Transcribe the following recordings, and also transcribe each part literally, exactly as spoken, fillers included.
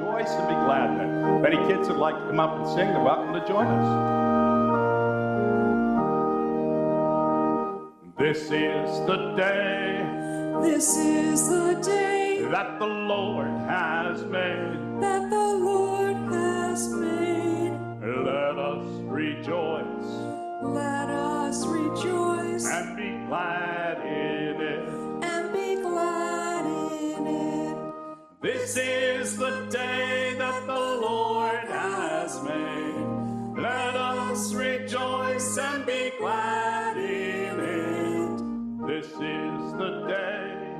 rejoice and be glad in it. If any kids would like to come up and sing, they're welcome to join us. This is the day. This is the day that the Lord has made. That the Lord has made. Let us rejoice. Let us rejoice and be glad in it. This is the day that the Lord has made. Let us rejoice and be glad in it. This is the day.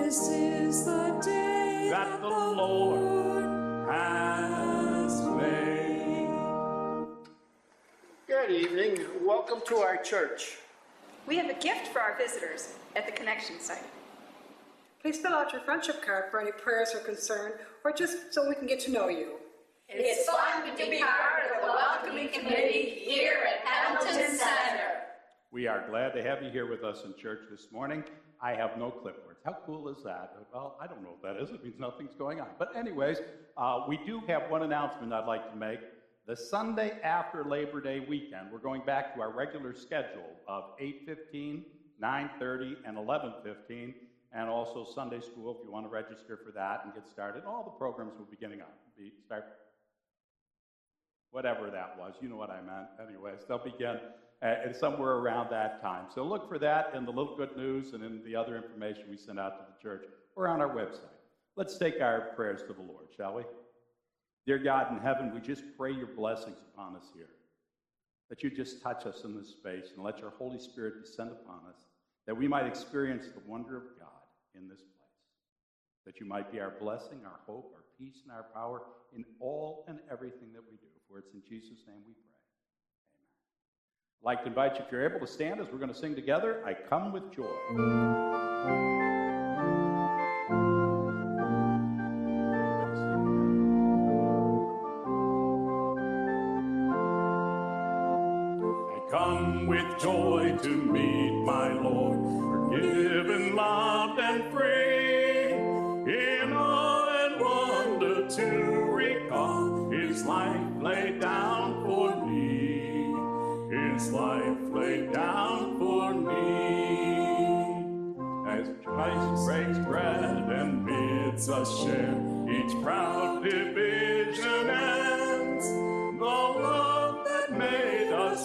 This is the day that the Lord has made. Good evening. Welcome to our church. We have a gift for our visitors at the Connection site. Please fill out your friendship card for any prayers or concern, or just so we can get to know you. It's fun to be part of the welcoming committee here at Hamilton Center. We are glad to have you here with us in church this morning. I have no clipboards. How cool is that? Well, I don't know what that is. It means nothing's going on. But anyways, uh, we do have one announcement I'd like to make. The Sunday after Labor Day weekend, we're going back to our regular schedule of eight fifteen, nine thirty, and eleven fifteen. And also Sunday school, if you want to register for that and get started. All the programs will be getting up. Be start, whatever that was, you know what I meant. Anyways, they'll begin uh, and somewhere around that time. So look for that in the little good news and in the other information we send out to the church or on our website. Let's take our prayers to the Lord, shall we? Dear God in heaven, we just pray your blessings upon us here, that you just touch us in this space and let your Holy Spirit descend upon us, that we might experience the wonder of God in this place, that you might be our blessing, our hope, our peace, and our power in all and everything that we do. For it's in Jesus' name we pray. Amen. I'd like to invite you, if you're able to stand, as we're going to sing together, I Come With Joy. Come with joy to meet my Lord, forgiven, loved, and free. In awe and wonder to recall his life laid down for me, his life laid down for me. As Christ breaks bread and bids us share each proud division ends, the love that made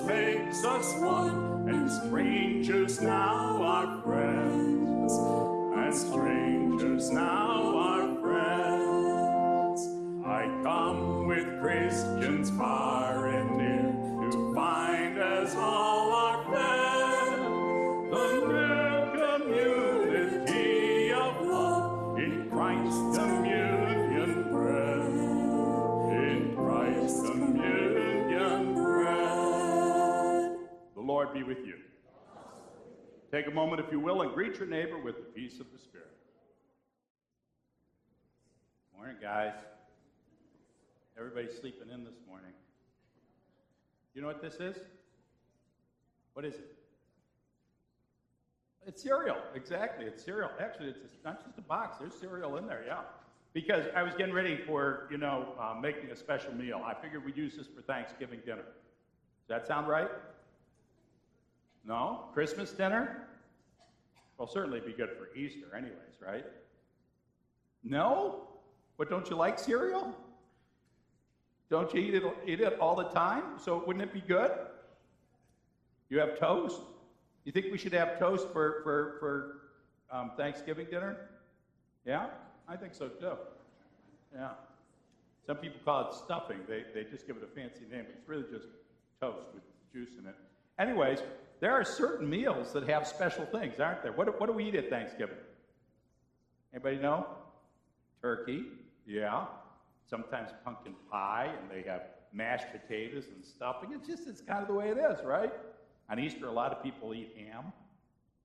makes us one, and strangers now are friends, and strangers now are friends. I come with Christians far and near to find as all are fed the new community of love in Christ's communion bread, in Christ's communion bread. Lord be with you. Take a moment, if you will, and greet your neighbor with the peace of the Spirit. Morning, guys. Everybody's sleeping in this morning. You know what this is? What is it? It's cereal. Exactly, it's cereal. Actually, it's not just a box. There's cereal in there, yeah. Because I was getting ready for, you know, uh, making a special meal. I figured we'd use this for Thanksgiving dinner. Does that sound right? No? Christmas dinner? Well, certainly be good for Easter anyways, right? No? But don't you like cereal? Don't you eat it, eat it all the time? So wouldn't it be good? You have toast? You think we should have toast for, for, for um, Thanksgiving dinner? Yeah? I think so too. Yeah. Some people call it stuffing. They, they just give it a fancy name, but it's really just toast with juice in it. Anyways, there are certain meals that have special things, aren't there? What, what do we eat at Thanksgiving? Anybody know? Turkey, yeah. Sometimes pumpkin pie, and they have mashed potatoes and stuffing. It's just, it's kind of the way it is, right? On Easter, a lot of people eat ham,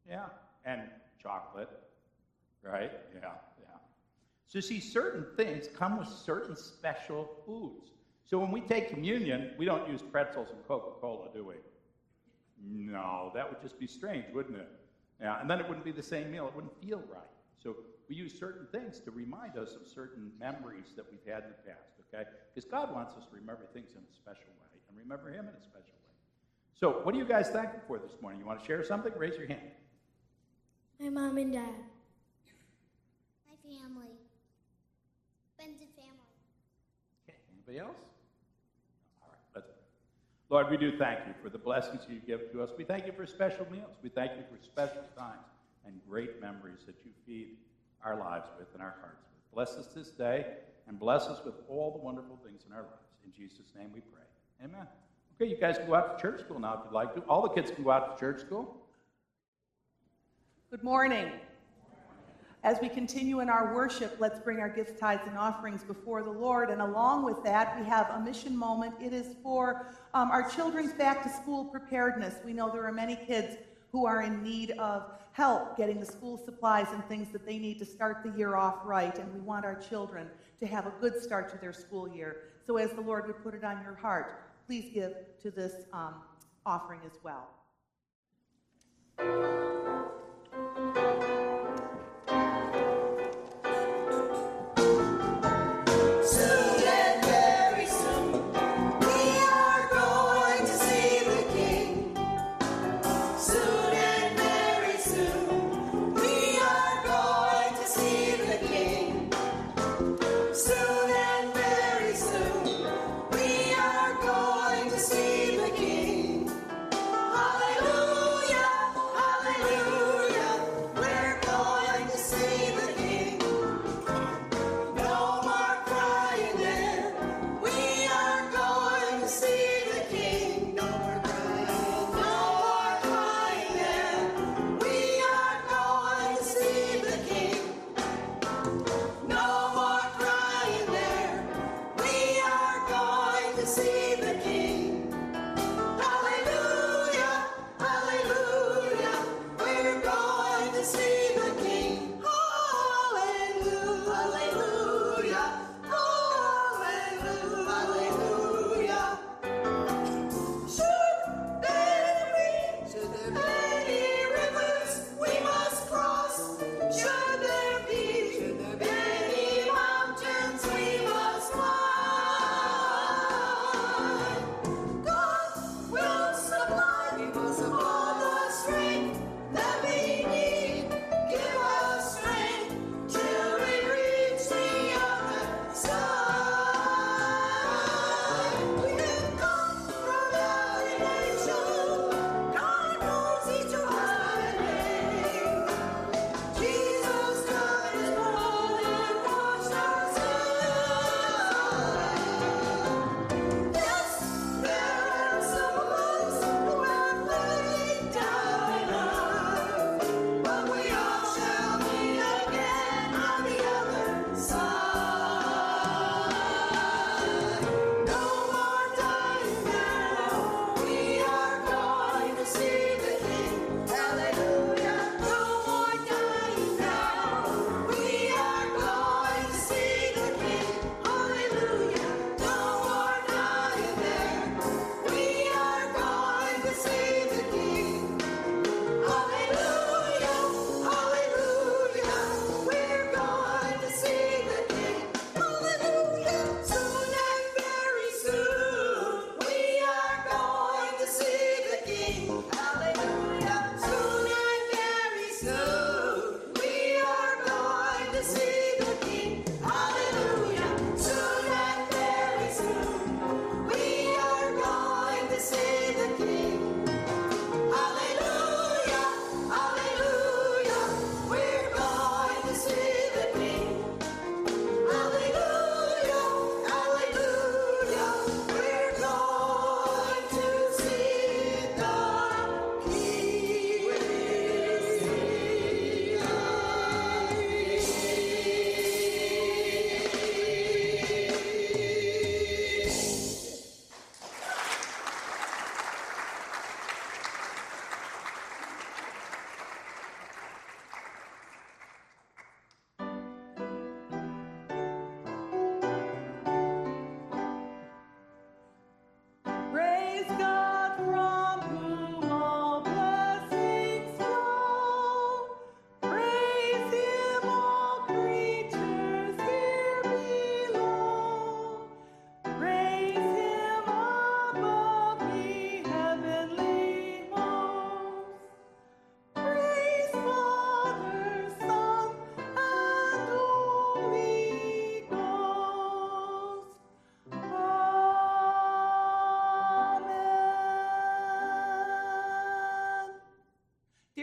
yeah, and chocolate, right? Yeah, yeah. So see, certain things come with certain special foods. So when we take communion, we don't use pretzels and Coca-Cola, do we? No, that would just be strange, wouldn't it? Yeah, and then it wouldn't be the same meal. It wouldn't feel right. So we use certain things to remind us of certain memories that we've had in the past, okay? Because God wants us to remember things in a special way and remember him in a special way. So what are you guys thankful for this morning? You want to share something? Raise your hand. My mom and dad. My family. Friends and family. Okay, anybody else? All right, let's pray. Lord, we do thank you for the blessings you give to us. We thank you for special meals. We thank you for special times and great memories that you feed our lives with and our hearts with. Bless us this day, and bless us with all the wonderful things in our lives. In Jesus' name we pray. Amen. Okay, you guys can go out to church school now if you'd like to. All the kids can go out to church school. Good morning. As we continue in our worship, let's bring our gifts, tithes, and offerings before the Lord. And along with that, we have a mission moment. It is for um, our children's back-to-school preparedness. We know there are many kids who are in need of help getting the school supplies and things that they need to start the year off right, and we want our children to have a good start to their school year. So as the Lord would put it on your heart, please give to this um, offering as well. Hallelujah! Hallelujah!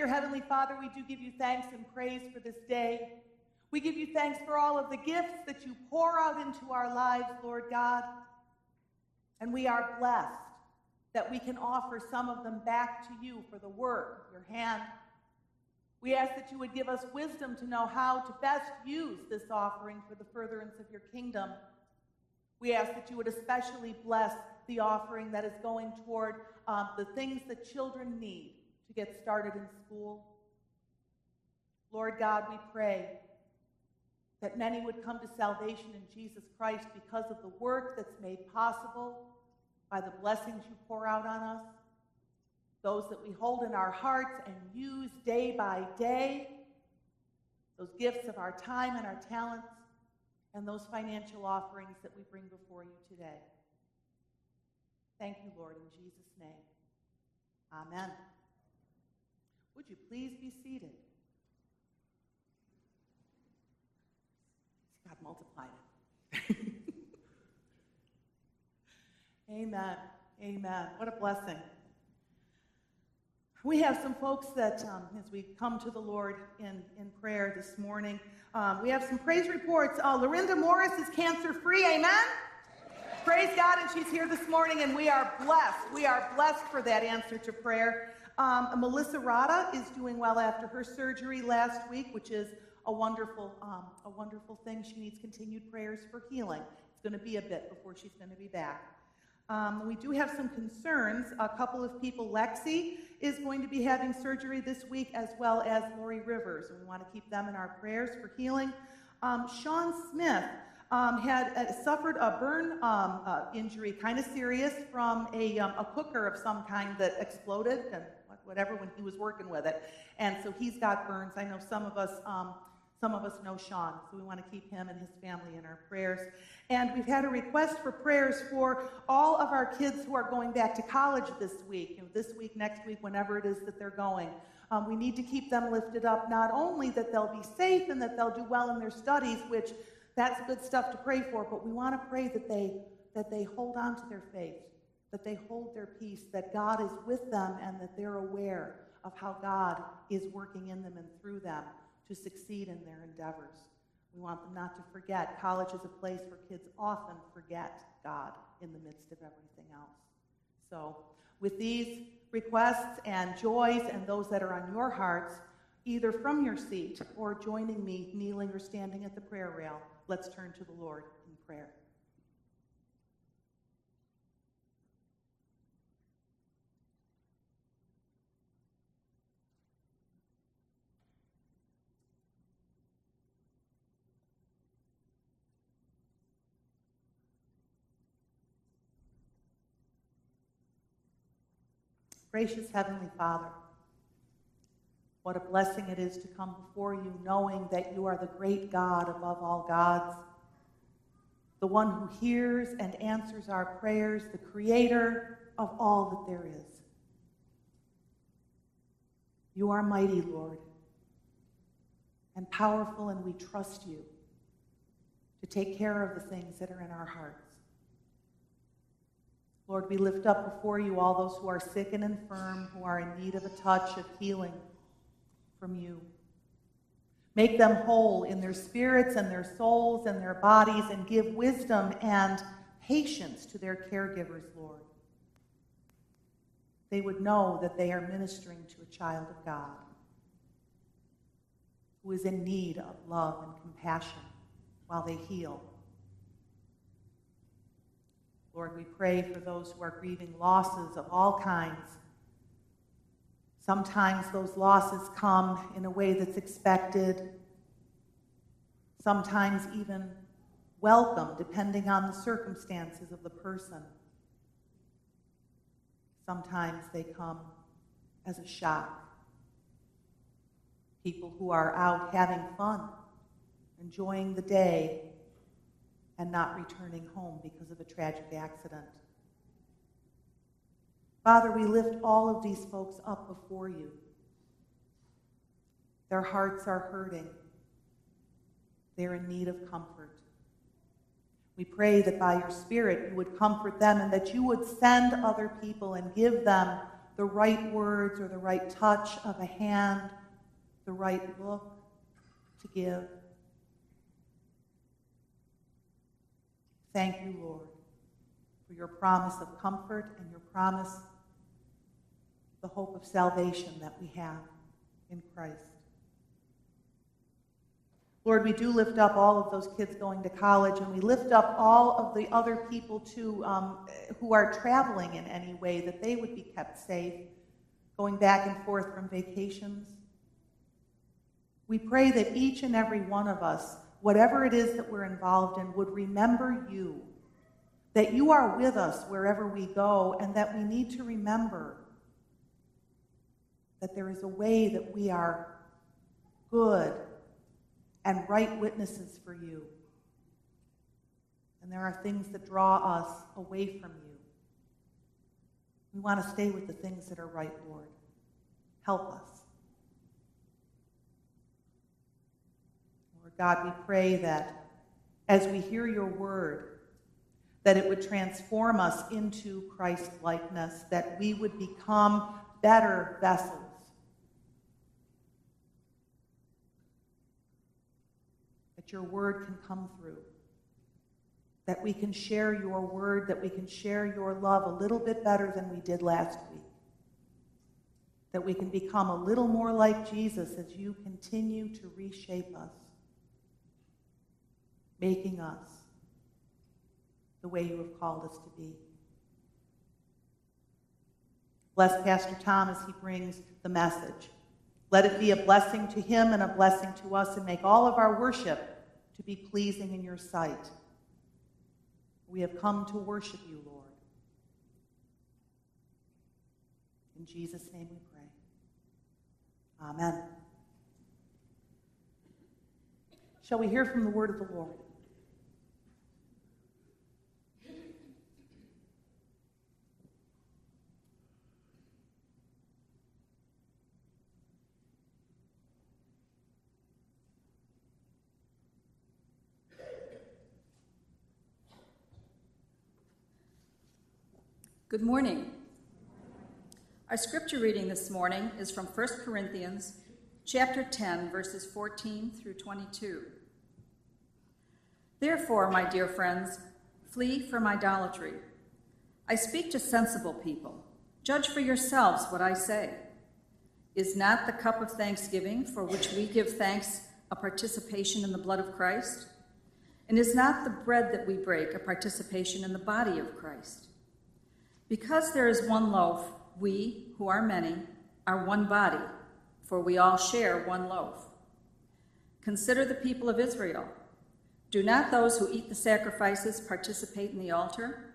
Dear Heavenly Father, we do give you thanks and praise for this day. We give you thanks for all of the gifts that you pour out into our lives, Lord God. And we are blessed that we can offer some of them back to you for the work of your hand. We ask that you would give us wisdom to know how to best use this offering for the furtherance of your kingdom. We ask that you would especially bless the offering that is going toward um, the things that children need to get started in school. Lord God, we pray that many would come to salvation in Jesus Christ because of the work that's made possible by the blessings you pour out on us, those that we hold in our hearts and use day by day, those gifts of our time and our talents, and those financial offerings that we bring before you today. Thank you, Lord, in Jesus' name. Amen. Would you please be seated? God multiplied it. Amen. Amen. What a blessing. We have some folks that, um, as we come to the Lord in, in prayer this morning, um, we have some praise reports. Uh, Lorinda Morris is cancer-free. Amen? Amen? Praise God, and she's here this morning, and we are blessed. We are blessed for that answer to prayer. Um, Melissa Rada is doing well after her surgery last week, which is a wonderful, um, a wonderful thing. She needs continued prayers for healing. It's going to be a bit before she's going to be back. Um, we do have some concerns. A couple of people, Lexi is going to be having surgery this week, as well as Lori Rivers. We want to keep them in our prayers for healing. Um, Sean Smith um, had uh, suffered a burn um, uh, injury, kind of serious, from a, um, a cooker of some kind that exploded, and whatever, when he was working with it. And so he's got burns. I know some of us... Um, Some of us know Sean, so we want to keep him and his family in our prayers. And we've had a request for prayers for all of our kids who are going back to college this week, you know, this week, next week, whenever it is that they're going. Um, we need to keep them lifted up, not only that they'll be safe and that they'll do well in their studies, which that's good stuff to pray for, but we want to pray that they, that they hold on to their faith, that they hold their peace, that God is with them, and that they're aware of how God is working in them and through them to succeed in their endeavors. We want them not to forget. College is a place where kids often forget God in the midst of everything else. So with these requests and joys and those that are on your hearts, either from your seat or joining me, kneeling or standing at the prayer rail, let's turn to the Lord in prayer. Gracious Heavenly Father, what a blessing it is to come before you knowing that you are the great God above all gods, the one who hears and answers our prayers, the creator of all that there is. You are mighty, Lord, and powerful, and we trust you to take care of the things that are in our hearts. Lord, we lift up before you all those who are sick and infirm, who are in need of a touch of healing from you. Make them whole in their spirits and their souls and their bodies, and give wisdom and patience to their caregivers, Lord. They would know that they are ministering to a child of God who is in need of love and compassion while they heal. Lord, we pray for those who are grieving losses of all kinds. Sometimes those losses come in a way that's expected, sometimes even welcome, depending on the circumstances of the person. Sometimes they come as a shock. People who are out having fun, enjoying the day, and not returning home because of a tragic accident. Father, we lift all of these folks up before you. Their hearts are hurting. They're in need of comfort. We pray that by your Spirit you would comfort them, and that you would send other people and give them the right words or the right touch of a hand, the right look to give. Thank you, Lord, for your promise of comfort and your promise, the hope of salvation that we have in Christ. Lord, we do lift up all of those kids going to college, and we lift up all of the other people, too, um, who are traveling in any way, that they would be kept safe, going back and forth from vacations. We pray that each and every one of us, whatever it is that we're involved in, would remember you, that you are with us wherever we go, and that we need to remember that there is a way that we are good and right witnesses for you. And there are things that draw us away from you. We want to stay with the things that are right, Lord. Help us. Lord God, we pray that as we hear your word, that it would transform us into Christ-likeness, that we would become better vessels. That your word can come through, that we can share your word, that we can share your love a little bit better than we did last week, that we can become a little more like Jesus as you continue to reshape us, making us the way you have called us to be. Bless Pastor Tom as he brings the message. Let it be a blessing to him and a blessing to us, and make all of our worship to be pleasing in your sight. We have come to worship you, Lord. In Jesus' name we pray. Amen. Shall we hear from the word of the Lord? Good morning. Our scripture reading this morning is from First Corinthians chapter ten, verses fourteen through twenty-two. Therefore, my dear friends, flee from idolatry. I speak to sensible people. Judge for yourselves what I say. Is not the cup of thanksgiving for which we give thanks a participation in the blood of Christ? And is not the bread that we break a participation in the body of Christ? Because there is one loaf, we, who are many, are one body, for we all share one loaf. Consider the people of Israel. Do not those who eat the sacrifices participate in the altar?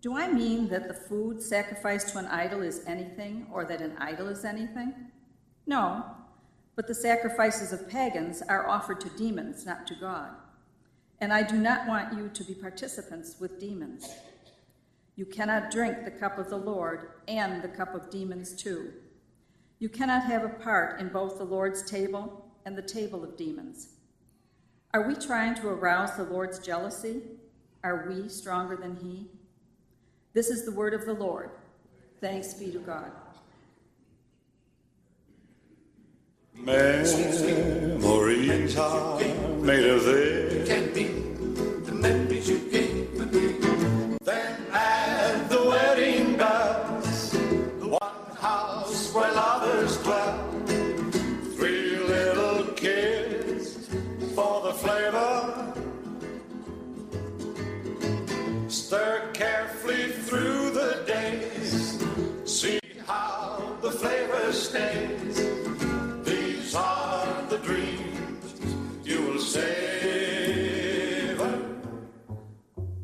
Do I mean that the food sacrificed to an idol is anything, or that an idol is anything? No, but the sacrifices of pagans are offered to demons, not to God. And I do not want you to be participants with demons. You cannot drink the cup of the Lord and the cup of demons too. You cannot have a part in both the Lord's table and the table of demons. Are we trying to arouse the Lord's jealousy? Are we stronger than he? This is the word of the Lord. Thanks be to God. Memory time made of this can be the memories you gave me. Then at the wedding bells, the one house where lovers dwell, three little kids for the flavor. Stir carefully through the days, see how the flavor stays. These are the dreams you will savor.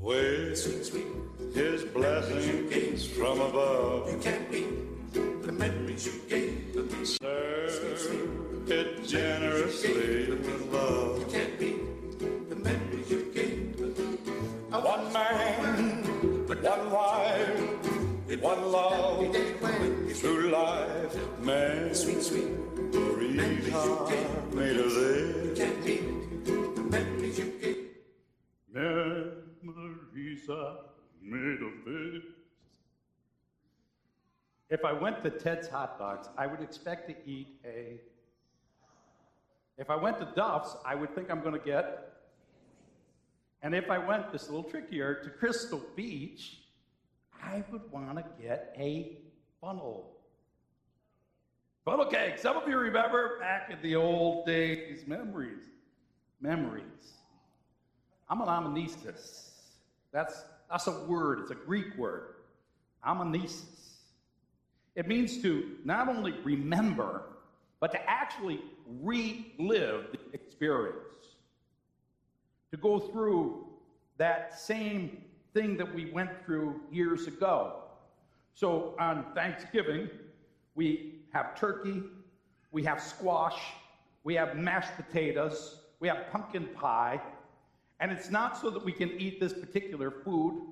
Wait, sweet, sweet. His blessings from above. You can't beat the memories you gave to me. Serve it generously with love. You can't beat the memories you gave to me. One man, one wife, one love, through life. Man, sweet, sweet, memories are made of this. You can't beat the memories you gave. Memories are made of this, If I went to Ted's Hot Dogs, I would expect to eat a... If I went to Duff's, I would think I'm going to get... And if I went, this is a little trickier, to Crystal Beach, I would want to get a funnel. Funnel cake. Some of you remember back in the old days. Memories. Memories. I'm an anamnesis. That's, that's a word. It's a Greek word. Anamnesis. It means to not only remember, but to actually relive the experience. To go through that same thing that we went through years ago. So on Thanksgiving, we have turkey, we have squash, we have mashed potatoes, we have pumpkin pie, and it's not so that we can eat this particular food,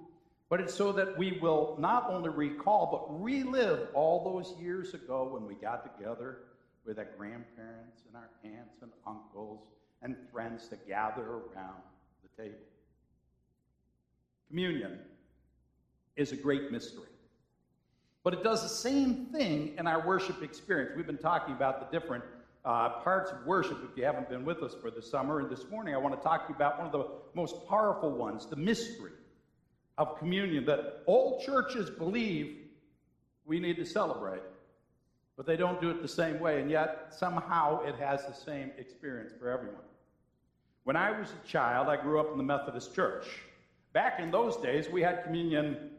but it's so that we will not only recall, but relive all those years ago when we got together with our grandparents and our aunts and uncles and friends to gather around the table. Communion is a great mystery, but it does the same thing in our worship experience. We've been talking about the different uh, parts of worship, if you haven't been with us for the summer, and this morning I want to talk to you about one of the most powerful ones, the mystery of communion that all churches believe we need to celebrate. But they don't do it the same way, and yet somehow it has the same experience for everyone. When I was a child, I grew up in the Methodist Church. Back in those days, we had communion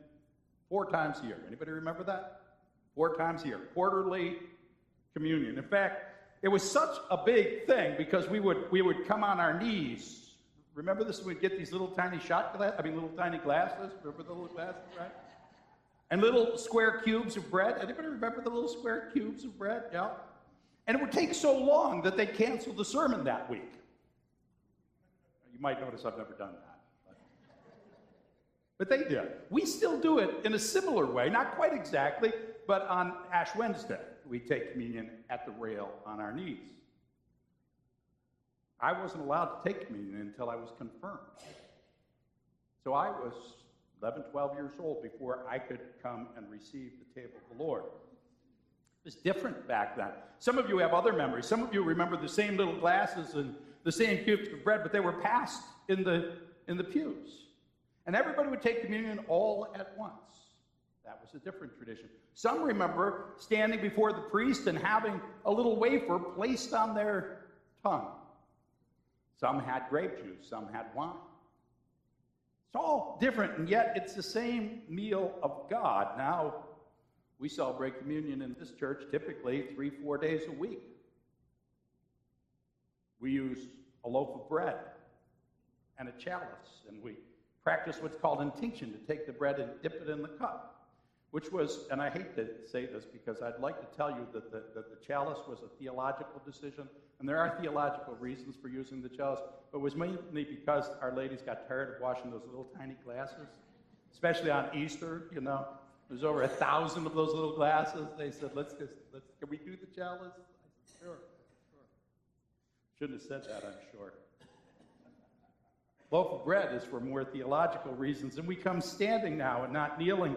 four times a year. Anybody remember that? Four times a year, quarterly communion. In fact, it was such a big thing because we would we would come on our knees. Remember this? We'd get these little tiny shot glass. I mean, little tiny glasses. Remember the little glasses, right? And little square cubes of bread. Anybody remember the little square cubes of bread? Yeah. And it would take so long that they canceled the sermon that week. You might notice I've never done that. But, but they did. We still do it in a similar way, not quite exactly, but on Ash Wednesday, we take communion at the rail on our knees. I wasn't allowed to take communion until I was confirmed. So I was eleven, twelve years old before I could come and receive the table of the Lord. It was different back then. Some of you have other memories. Some of you remember the same little glasses and the same cubes of bread, but they were passed in the, in the pews. And everybody would take communion all at once. That was a different tradition. Some remember standing before the priest and having a little wafer placed on their tongue. Some had grape juice, some had wine. It's all different, and yet it's the same meal of God. Now, we celebrate communion in this church typically three, four days a week. We use a loaf of bread and a chalice, and we practice what's called intinction, to take the bread and dip it in the cup, which was, and I hate to say this because I'd like to tell you that the, that the chalice was a theological decision. And there are theological reasons for using the chalice, but it was mainly because our ladies got tired of washing those little tiny glasses, especially on Easter, you know. There's over a thousand of those little glasses. They said, let's just, let's, can we do the chalice? I said, sure, sure. Shouldn't have said that, I'm sure. Loaf of bread is for more theological reasons, and we come standing now and not kneeling.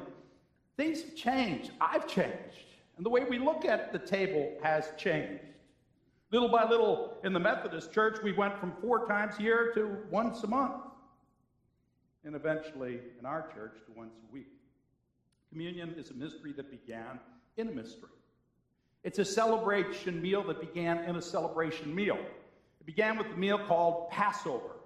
Things have changed. I've changed. And the way we look at the table has changed. Little by little, in the Methodist Church, we went from four times a year to once a month. And eventually, in our church, to once a week. Communion is a mystery that began in a mystery. It's a celebration meal that began in a celebration meal. It began with a meal called Passover,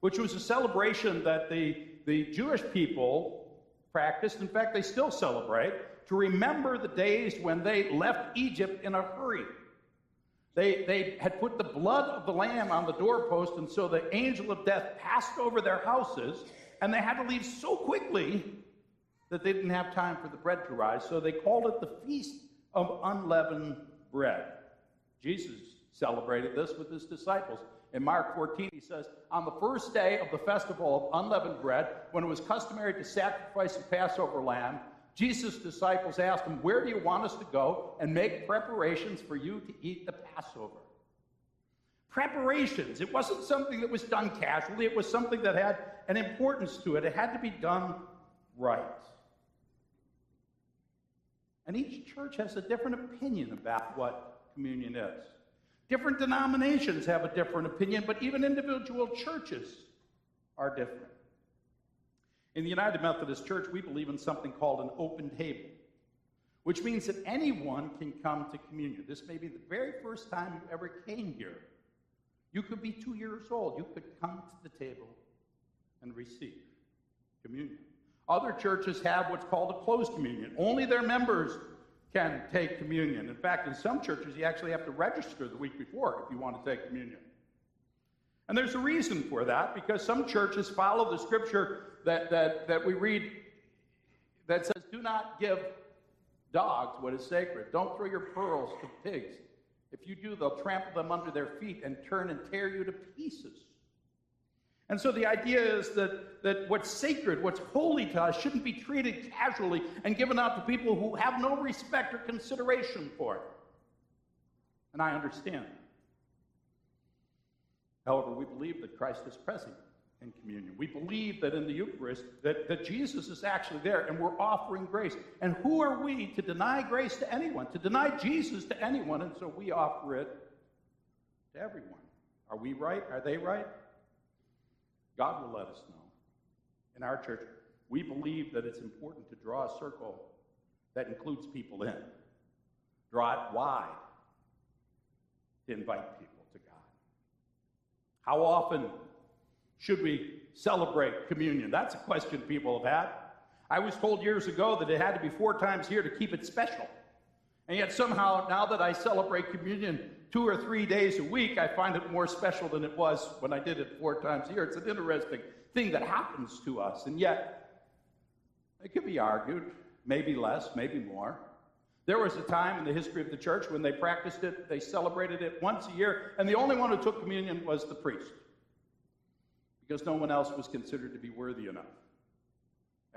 which was a celebration that the, the Jewish people practiced. In fact, they still celebrate, to remember the days when they left Egypt in a hurry. They, they had put the blood of the lamb on the doorpost, and so the angel of death passed over their houses, and they had to leave so quickly that they didn't have time for the bread to rise, so they called it the Feast of Unleavened Bread. Jesus celebrated this with his disciples. In Mark fourteen, he says, on the first day of the festival of unleavened bread, when it was customary to sacrifice the Passover lamb, Jesus' disciples asked him, where do you want us to go and make preparations for you to eat the Passover? Preparations. It wasn't something that was done casually. It was something that had an importance to it. It had to be done right. And each church has a different opinion about what communion is. Different denominations have a different opinion, but even individual churches are different. In the United Methodist Church, we believe in something called an open table, which means that anyone can come to communion. This may be the very first time you ever came here. You could be two years old. You could come to the table and receive communion. Other churches have what's called a closed communion. Only their members can take communion. In fact, in some churches, you actually have to register the week before if you want to take communion. And there's a reason for that, because some churches follow the scripture that, that, that we read that says, do not give dogs what is sacred. Don't throw your pearls to pigs. If you do, they'll trample them under their feet and turn and tear you to pieces. And so the idea is that, that what's sacred, what's holy to us, shouldn't be treated casually and given out to people who have no respect or consideration for it. And I understand. However, we believe that Christ is present in communion. We believe that in the Eucharist, that, that Jesus is actually there and we're offering grace. And who are we to deny grace to anyone, to deny Jesus to anyone? And so we offer it to everyone. Are we right? Are they right? God will let us know. In our church, we believe that it's important to draw a circle that includes people in. Draw it wide to invite people to God. How often should we celebrate communion? That's a question people have had. I was told years ago that it had to be four times a year to keep it special. And yet somehow, now that I celebrate communion two or three days a week, I find it more special than it was when I did it four times a year. It's an interesting thing that happens to us. And yet, it could be argued, maybe less, maybe more. There was a time in the history of the church when they practiced it, they celebrated it once a year, and the only one who took communion was the priest, because no one else was considered to be worthy enough,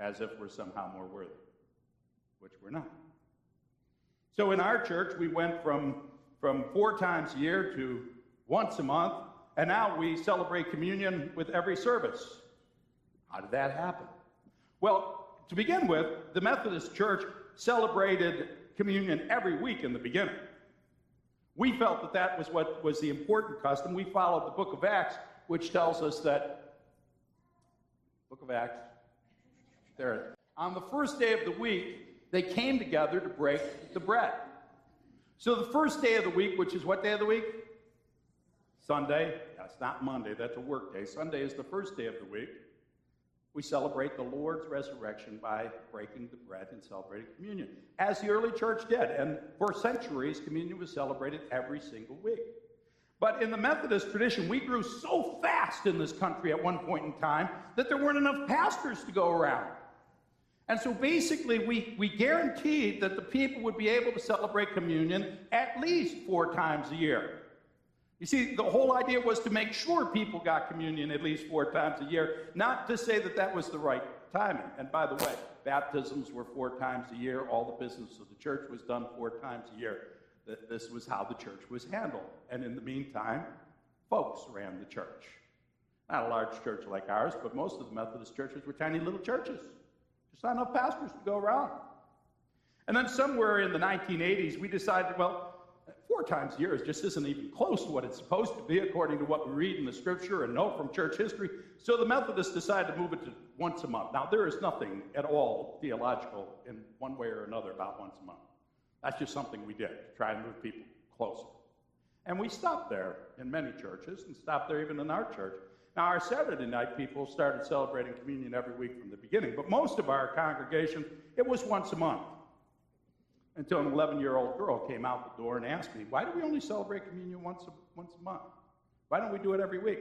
as if we're somehow more worthy, which we're not. So in our church, we went from from four times a year to once a month, and now we celebrate communion with every service. How did that happen? Well, to begin with, the Methodist Church celebrated communion every week in the beginning. We felt that that was what was the important custom. We followed the book of Acts, which tells us that, book of Acts, there it is. On the first day of the week, they came together to break the bread. So the first day of the week, which is what day of the week? Sunday. That's not Monday. That's a work day. Sunday is the first day of the week. We celebrate the Lord's resurrection by breaking the bread and celebrating communion, as the early church did. And for centuries, communion was celebrated every single week. But in the Methodist tradition, we grew so fast in this country at one point in time that there weren't enough pastors to go around. And so basically, we, we guaranteed that the people would be able to celebrate communion at least four times a year. You see, the whole idea was to make sure people got communion at least four times a year, not to say that that was the right timing. And by the way, baptisms were four times a year. All the business of the church was done four times a year. This was how the church was handled. And in the meantime, folks ran the church. Not a large church like ours, but most of the Methodist churches were tiny little churches. There's not enough pastors to go around. And then somewhere in the nineteen eighties, we decided, well, four times a year just isn't even close to what it's supposed to be, according to what we read in the scripture and know from church history. So the Methodists decided to move it to once a month. Now, there is nothing at all theological in one way or another about once a month. That's just something we did to try and move people closer. And we stopped there in many churches and stopped there even in our church. Now, our Saturday night people started celebrating communion every week from the beginning, but most of our congregation, it was once a month, until an eleven-year-old girl came out the door and asked me, why do we only celebrate communion once a, once a month? Why don't we do it every week?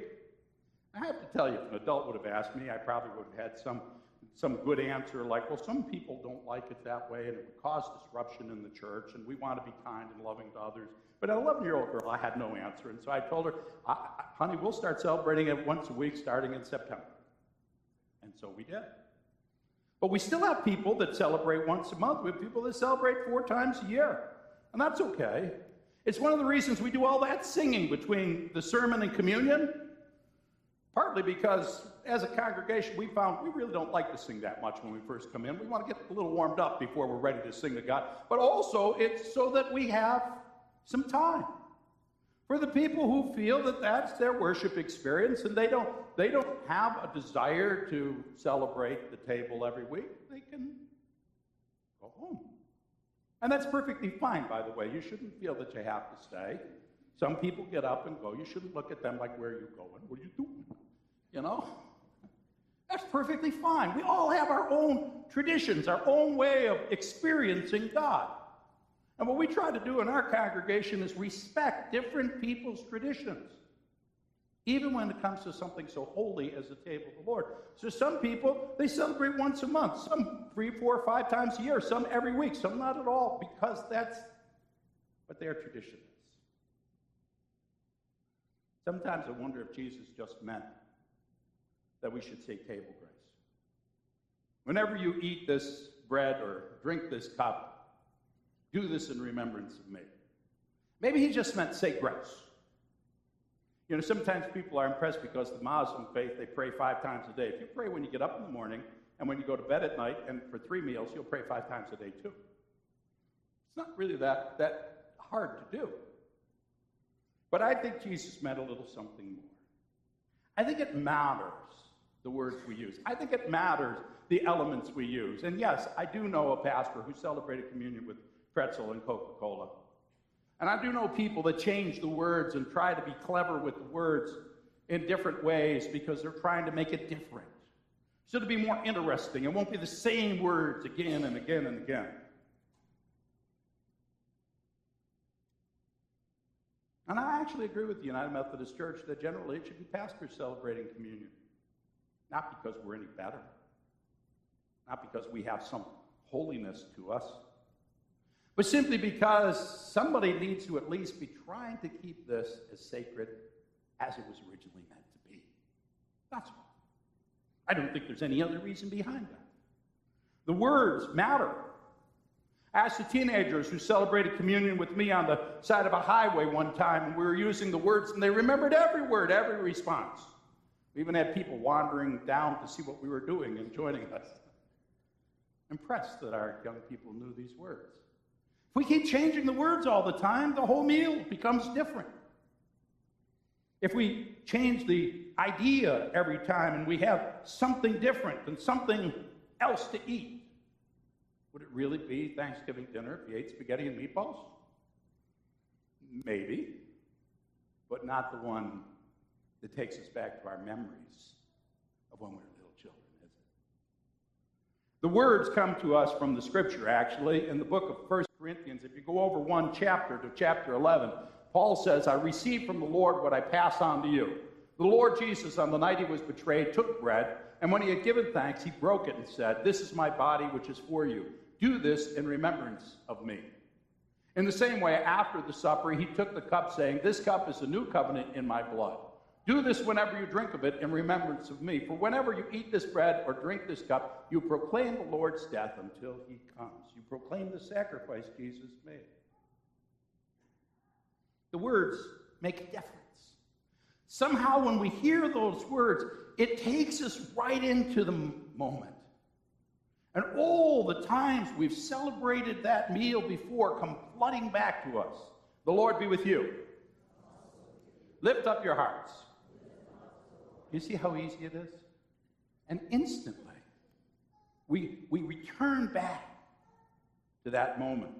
I have to tell you, if an adult would have asked me, I probably would have had some, some good answer like, well, some people don't like it that way, and it would cause disruption in the church, and we want to be kind and loving to others. But an eleven-year-old girl, I had no answer, and so I told her, I, I, honey, we'll start celebrating it once a week starting in September. And so we did. But we still have people that celebrate once a month. We have people that celebrate four times a year, and that's okay. It's one of the reasons we do all that singing between the sermon and communion. Partly because as a congregation, we found we really don't like to sing that much when we first come in. We want to get a little warmed up before we're ready to sing to God. But also, it's so that we have some time for the people who feel that that's their worship experience, and they don't they don't have a desire to celebrate the table every week. They can go home. And that's perfectly fine, by the way. You shouldn't feel that you have to stay. Some people get up and go. You shouldn't look at them like, where are you going? What are you doing? You know? That's perfectly fine. We all have our own traditions, our own way of experiencing God. And what we try to do in our congregation is respect different people's traditions, even when it comes to something so holy as the table of the Lord. So some people, they celebrate once a month, some three, four, five times a year, some every week, some not at all, because that's what their tradition is. Sometimes I wonder if Jesus just meant that we should say table grace. Whenever you eat this bread or drink this cup, do this in remembrance of me. Maybe he just meant say grace. You know, sometimes people are impressed because the Muslim faith, they pray five times a day. If you pray when you get up in the morning and when you go to bed at night and for three meals, you'll pray five times a day too. It's not really that, that hard to do. But I think Jesus meant a little something more. I think it matters, the words we use. I think it matters, the elements we use. And yes, I do know a pastor who celebrated communion with pretzel and Coca-Cola. And I do know people that change the words and try to be clever with the words in different ways because they're trying to make it different. So it'll be more interesting. It won't be the same words again and again and again. And I actually agree with the United Methodist Church that generally it should be pastors celebrating communion. Not because we're any better. Not because we have some holiness to us. But simply because somebody needs to at least be trying to keep this as sacred as it was originally meant to be. That's all. I don't think there's any other reason behind that. The words matter. Ask the teenagers who celebrated communion with me on the side of a highway one time, and we were using the words, and they remembered every word, every response. We even had people wandering down to see what we were doing and joining us. Impressed that our young people knew these words. If we keep changing the words all the time, the whole meal becomes different. If we change the idea every time and we have something different and something else to eat, would it really be Thanksgiving dinner if you ate spaghetti and meatballs? Maybe, but not the one that takes us back to our memories of when we were little children, is it? The words come to us from the scripture, actually, in the book of First Corinthians. If you go over one chapter to chapter eleven, Paul says, I received from the Lord what I pass on to you. The Lord Jesus, on the night he was betrayed, took bread, and when he had given thanks, he broke it and said, this is my body which is for you. Do this in remembrance of me. In the same way, after the supper, he took the cup, saying, this cup is the new covenant in my blood. Do this whenever you drink of it in remembrance of me. For whenever you eat this bread or drink this cup, you proclaim the Lord's death until he comes. You proclaim the sacrifice Jesus made. The words make a difference. Somehow when we hear those words, it takes us right into the moment. And all the times we've celebrated that meal before come flooding back to us. The Lord be with you. Lift up your hearts. You see how easy it is? And instantly, we, we return back to that moment.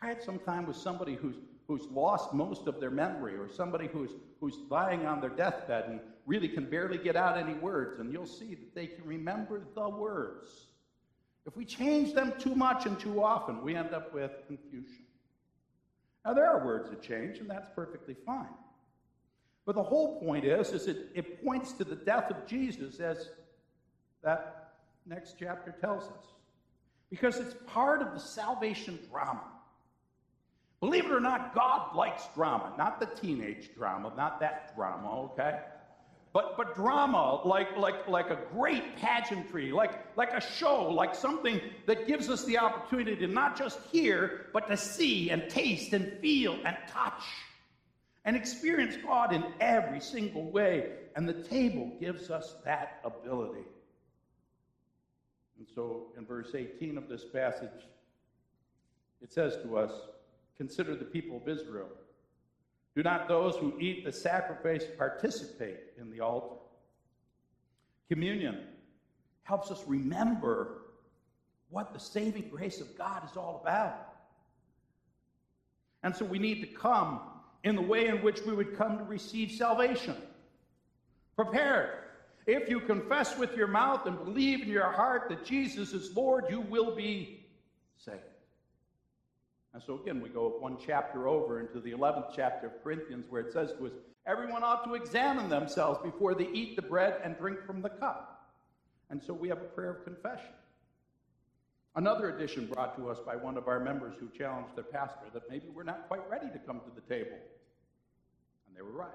Try it sometime with somebody who's, who's lost most of their memory, or somebody who's, who's lying on their deathbed and really can barely get out any words, and you'll see that they can remember the words. If we change them too much and too often, we end up with confusion. Now, there are words that change, and that's perfectly fine. But the whole point is, is it, it points to the death of Jesus, as that next chapter tells us, because it's part of the salvation drama. Believe it or not, God likes drama, not the teenage drama, not that drama, okay? But but drama, like like like a great pageantry, like like a show, like something that gives us the opportunity to not just hear, but to see and taste and feel and touch. and experience God in every single way. And the table gives us that ability. And so in verse eighteen of this passage, it says to us, consider the people of Israel. Do not those who eat the sacrifice participate in the altar? Communion helps us remember what the saving grace of God is all about. And so we need to come in the way in which we would come to receive salvation. Prepared. If you confess with your mouth and believe in your heart that Jesus is Lord, you will be saved. And so again, we go one chapter over into the eleventh chapter of Corinthians, where it says to us, everyone ought to examine themselves before they eat the bread and drink from the cup. And so we have a prayer of confession. Another addition brought to us by one of our members who challenged their pastor that maybe we're not quite ready to come to the table. And they were right.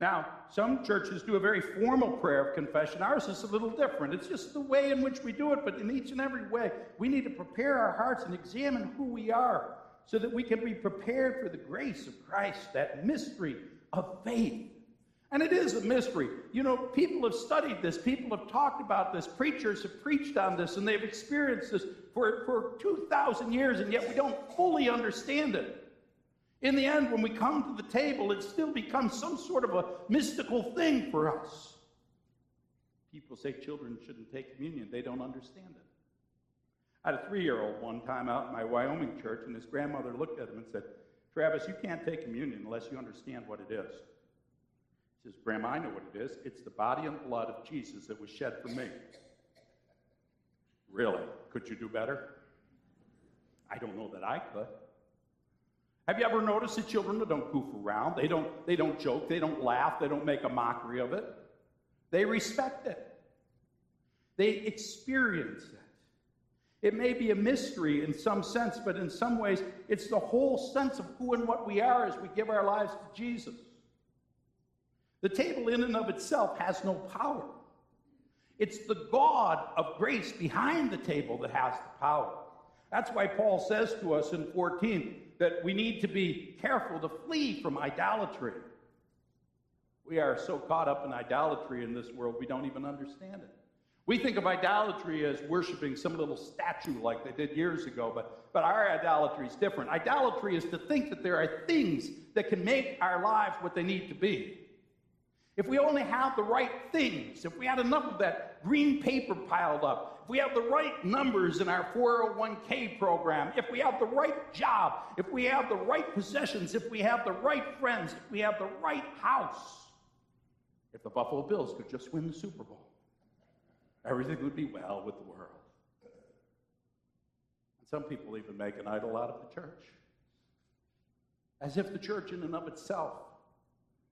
Now, some churches do a very formal prayer of confession. Ours is a little different. It's just the way in which we do it, but in each and every way, we need to prepare our hearts and examine who we are so that we can be prepared for the grace of Christ, that mystery of faith. And it is a mystery. You know, people have studied this. People have talked about this. Preachers have preached on this, and they've experienced this for, for two thousand years, and yet we don't fully understand it. In the end, when we come to the table, it still becomes some sort of a mystical thing for us. People say children shouldn't take communion. They don't understand it. I had a three-year-old one time out in my Wyoming church, and his grandmother looked at him and said, Travis, you can't take communion unless you understand what it is. He says, Grandma, I know what it is. It's the body and blood of Jesus that was shed for me. Really? Could you do better? I don't know that I could. Have you ever noticed that children don't goof around? They don't, they don't joke. They don't laugh. They don't make a mockery of it. They respect it. They experience it. It may be a mystery in some sense, but in some ways, it's the whole sense of who and what we are as we give our lives to Jesus. The table in and of itself has no power. It's the God of grace behind the table that has the power. That's why Paul says to us in fourteen, that we need to be careful to flee from idolatry. We are so caught up in idolatry in this world, we don't even understand it. We think of idolatry as worshiping some little statue like they did years ago, but, but our idolatry is different. Idolatry is to think that there are things that can make our lives what they need to be. If we only have the right things, if we had enough of that green paper piled up, if we have the right numbers in our four oh one k program, if we have the right job, if we have the right possessions, if we have the right friends, if we have the right house, if the Buffalo Bills could just win the Super Bowl, everything would be well with the world. And some people even make an idol out of the church, as if the church in and of itself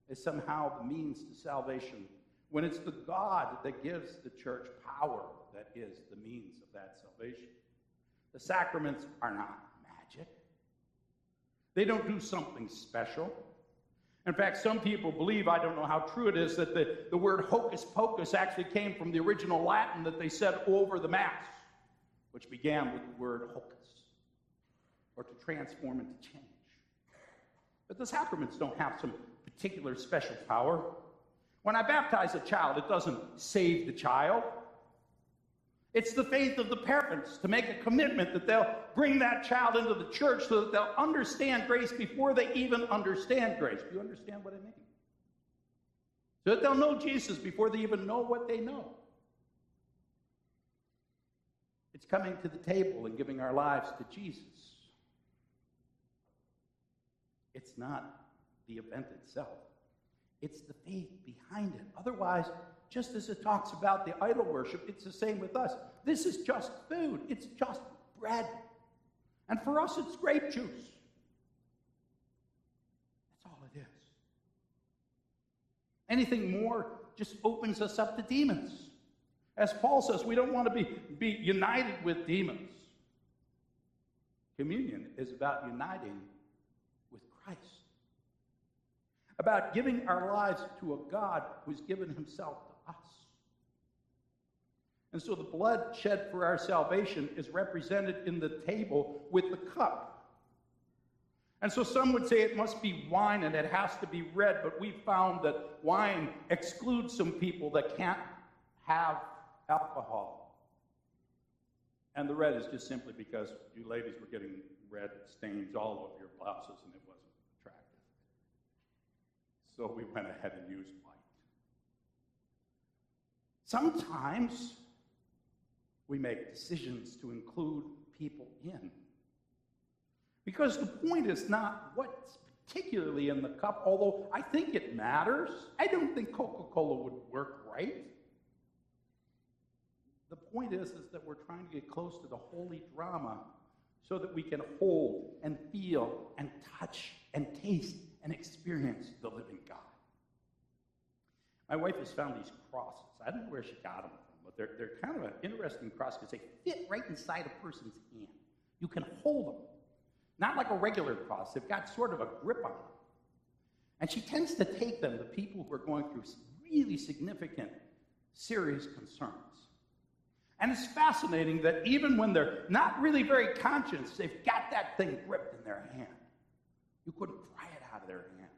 is somehow the means to salvation, when it's the God that gives the church power that is the means of that salvation. The sacraments are not magic. They don't do something special. In fact, some people believe, I don't know how true it is, that the, the word hocus pocus actually came from the original Latin that they said over the Mass, which began with the word hocus, or to transform and to change. But the sacraments don't have some particular special power. When I baptize a child, it doesn't save the child. It's the faith of the parents to make a commitment that they'll bring that child into the church so that they'll understand grace before they even understand grace. Do you understand what I mean? So that they'll know Jesus before they even know what they know. It's coming to the table and giving our lives to Jesus. It's not the event itself. It's the faith behind it. Otherwise, just as it talks about the idol worship, it's the same with us. This is just food. It's just bread. And for us, it's grape juice. That's all it is. Anything more just opens us up to demons. As Paul says, we don't want to be, be united with demons. Communion is about uniting with Christ, about giving our lives to a God who's given himself to us. And so the blood shed for our salvation is represented in the table with the cup. And so some would say it must be wine and it has to be red, but we found that wine excludes some people that can't have alcohol. And the red is just simply because you ladies were getting red stains all over your blouses and it wasn't attractive. So we went ahead and used white. Sometimes we make decisions to include people in. Because the point is not what's particularly in the cup, although I think it matters. I don't think Coca-Cola would work right. The point is, is that we're trying to get close to the holy drama so that we can hold and feel and touch and taste and experience the living God. My wife has found these crosses. I don't know where she got them from, but they're, they're kind of an interesting cross because they fit right inside a person's hand. You can hold them. Not like a regular cross. They've got sort of a grip on them. And she tends to take them to people who are going through really significant, serious concerns. And it's fascinating that even when they're not really very conscious, they've got that thing gripped in their hand. You couldn't pry it out of their hand.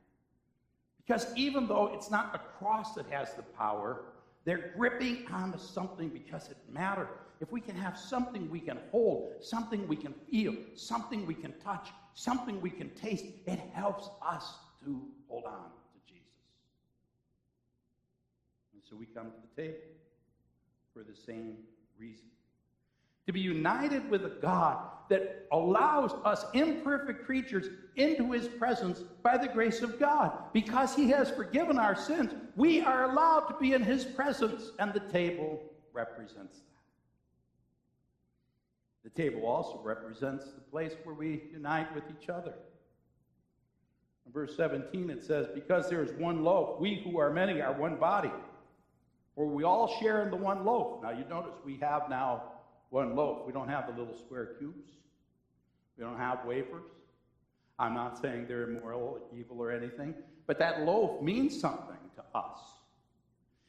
Because even though it's not the cross that has the power, they're gripping onto something because it matters. If we can have something we can hold, something we can feel, something we can touch, something we can taste, it helps us to hold on to Jesus. And so we come to the table for the same reason. To be united with a God that allows us imperfect creatures into his presence by the grace of God. Because he has forgiven our sins, we are allowed to be in his presence, and the table represents that. The table also represents the place where we unite with each other. In verse seventeen it says, because there is one loaf, we who are many are one body, for we all share in the one loaf. Now you notice we have now one loaf. We don't have the little square cubes. We don't have wafers. I'm not saying they're immoral, evil, or anything, but that loaf means something to us.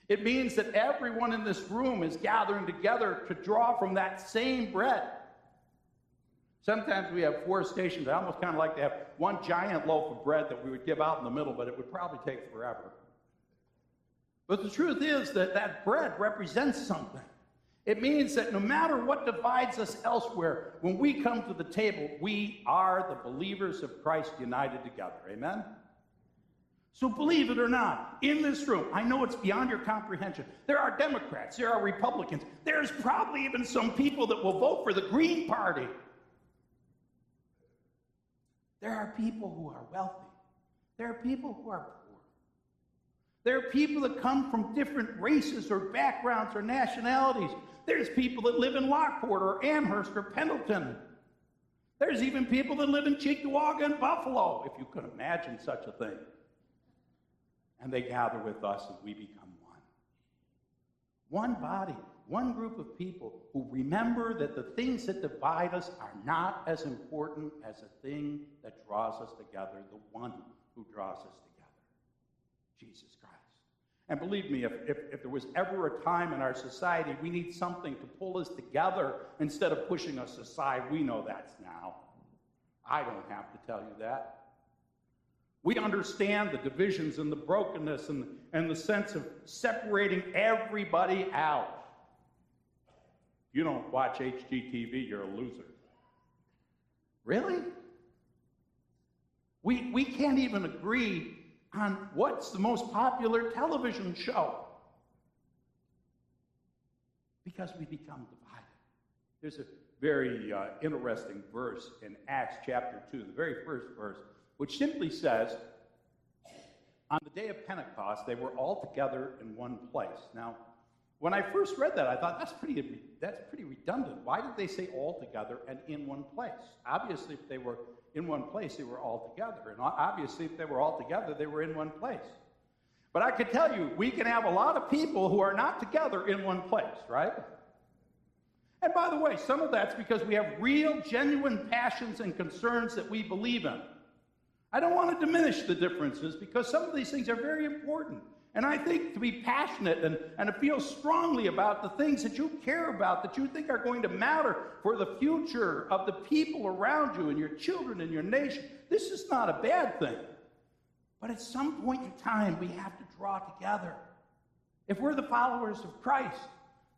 It means that everyone in this room is gathering together to draw from that same bread. Sometimes we have four stations. I almost kind of like to have one giant loaf of bread that we would give out in the middle, but it would probably take forever. But the truth is that that bread represents something. It means that no matter what divides us elsewhere, when we come to the table, we are the believers of Christ united together. Amen? So believe it or not, in this room, I know it's beyond your comprehension. There are Democrats, there are Republicans, there's probably even some people that will vote for the Green Party. There are people who are wealthy. There are people who are poor. There are people that come from different races or backgrounds or nationalities. There's people that live in Lockport or Amherst or Pendleton. There's even people that live in Cheektowaga and Buffalo, if you could imagine such a thing. And they gather with us and we become one. One body, one group of people who remember that the things that divide us are not as important as the thing that draws us together, the one who draws us together, Jesus Christ. And believe me, if, if, if there was ever a time in our society we need something to pull us together instead of pushing us aside, we know that's now. I don't have to tell you that. We understand the divisions and the brokenness and, and the sense of separating everybody out. If you don't watch H G T V, you're a loser. Really? We, we can't even agree on what's the most popular television show because we become divided. There's a very uh, interesting verse in Acts chapter two, the very first verse, which simply says, on the day of Pentecost, they were all together in one place. Now, when I first read that, I thought, that's pretty, that's pretty redundant. Why did they say all together and in one place? Obviously, if they were in one place, they were all together. And obviously, if they were all together, they were in one place. But I can tell you, we can have a lot of people who are not together in one place, right? And by the way, some of that's because we have real, genuine passions and concerns that we believe in. I don't want to diminish the differences because some of these things are very important. And I think to be passionate and, and to feel strongly about the things that you care about, that you think are going to matter for the future of the people around you and your children and your nation, this is not a bad thing. But at some point in time, we have to draw together. If we're the followers of Christ,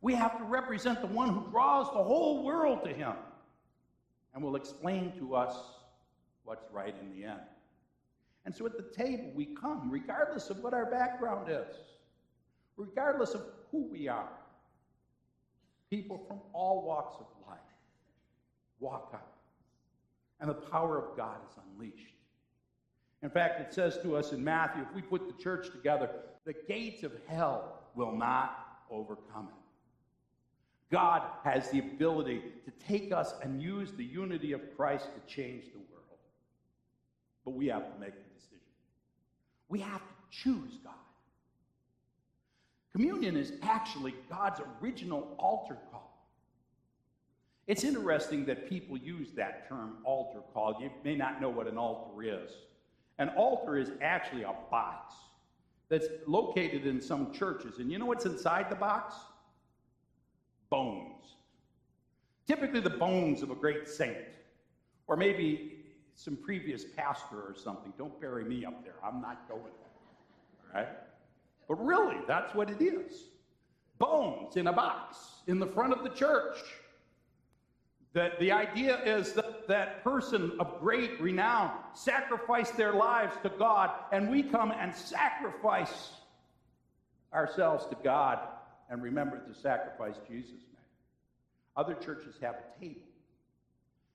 we have to represent the one who draws the whole world to him and will explain to us what's right in the end. And so at the table we come, regardless of what our background is, regardless of who we are. People from all walks of life walk up, and the power of God is unleashed. In fact, it says to us in Matthew, if we put the church together, the gates of hell will not overcome it. God has the ability to take us and use the unity of Christ to change the world. But we have to make the decision. We have to choose God. Communion is actually God's original altar call. It's interesting that people use that term, altar call. You may not know what an altar is. An altar is actually a box that's located in some churches. And you know what's inside the box? Bones. Typically the bones of a great saint, or maybe some previous pastor or something. Don't bury me up there. I'm not going there, all right? But really, that's what it is. Bones in a box in the front of the church. That the idea is that that person of great renown sacrificed their lives to God, and we come and sacrifice ourselves to God and remember the sacrifice Jesus made. Other churches have a table,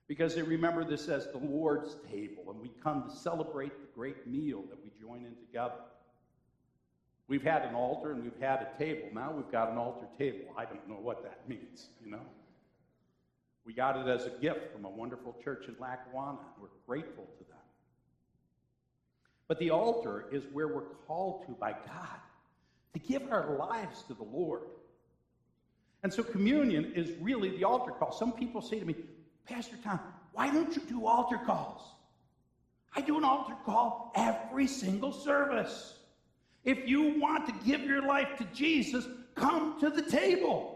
because they remember this as the Lord's table, and we come to celebrate the great meal that we join in together. We've had an altar and we've had a table. Now we've got an altar table. I don't know what that means, you know. We got it as a gift from a wonderful church in Lackawanna. We're grateful to them. But the altar is where we're called to by God to give our lives to the Lord. And so communion is really the altar call. Some people say to me, Pastor Tom, why don't you do altar calls? I do an altar call every single service. If you want to give your life to Jesus, come to the table.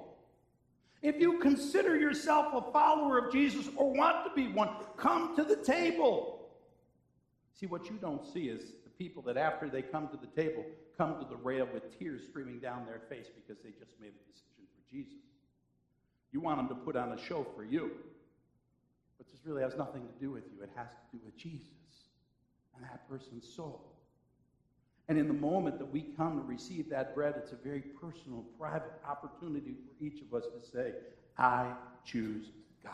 If you consider yourself a follower of Jesus or want to be one, come to the table. See, what you don't see is the people that after they come to the table, come to the rail with tears streaming down their face because they just made a decision for Jesus. You want them to put on a show for you. But this really has nothing to do with you. It has to do with Jesus and that person's soul. And in the moment that we come to receive that bread, it's a very personal, private opportunity for each of us to say, I choose God.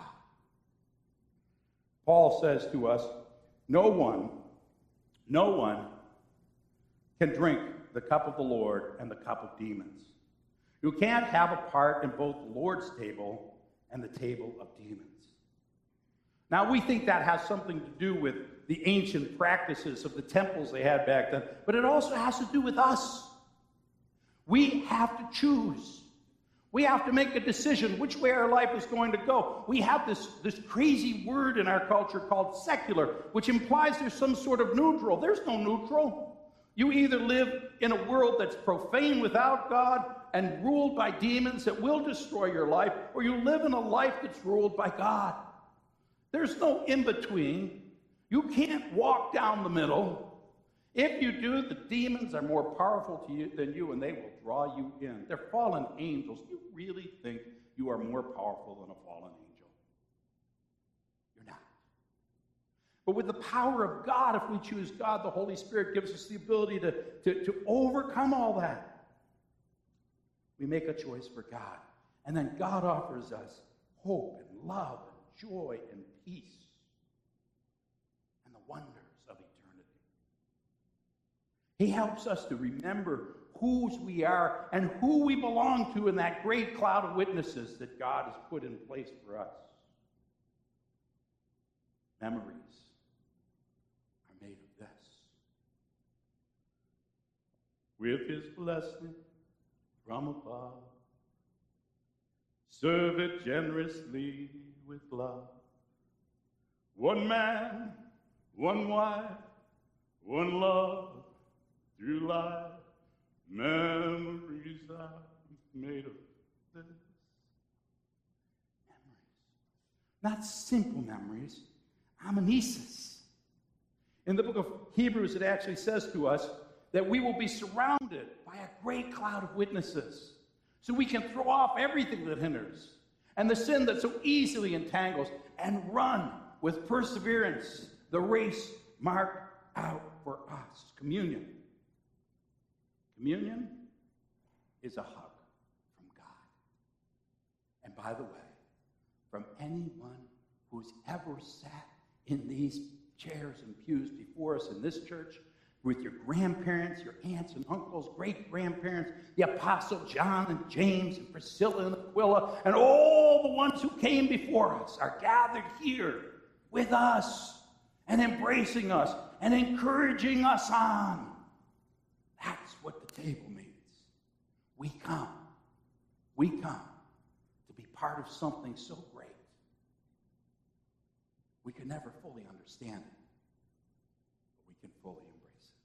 Paul says to us, no one, no one can drink the cup of the Lord and the cup of demons. You can't have a part in both the Lord's table and the table of demons. Now, we think that has something to do with the ancient practices of the temples they had back then, but it also has to do with us. We have to choose. We have to make a decision which way our life is going to go. We have this, this crazy word in our culture called secular, which implies there's some sort of neutral. There's no neutral. You either live in a world that's profane without God and ruled by demons that will destroy your life, or you live in a life that's ruled by God. There's no in-between. You can't walk down the middle. If you do, the demons are more powerful to you than you, and they will draw you in. They're fallen angels. You really think you are more powerful than a fallen angel? You're not. But with the power of God, if we choose God, the Holy Spirit gives us the ability to, to, to overcome all that. We make a choice for God. And then God offers us hope and love and joy and peace and the wonders of eternity. He helps us to remember whose we are and who we belong to in that great cloud of witnesses that God has put in place for us. Memories are made of this. With his blessing from above, serve it generously with love. One man, one wife, one love through life. memories I've made of this. Memories. Not simple memories, anamnesis. In the book of Hebrews, it actually says to us that we will be surrounded by a great cloud of witnesses, so we can throw off everything that hinders and the sin that so easily entangles and run with perseverance the race marked out for us. Communion. Communion is a hug from God. And by the way, from anyone who's ever sat in these chairs and pews before us in this church, with your grandparents, your aunts and uncles, great-grandparents, the Apostle John and James and Priscilla and Aquila, and all the ones who came before us are gathered here with us and embracing us and encouraging us on. That's what the table means. We come. We come to be part of something so great we can never fully understand it, but we can fully embrace it.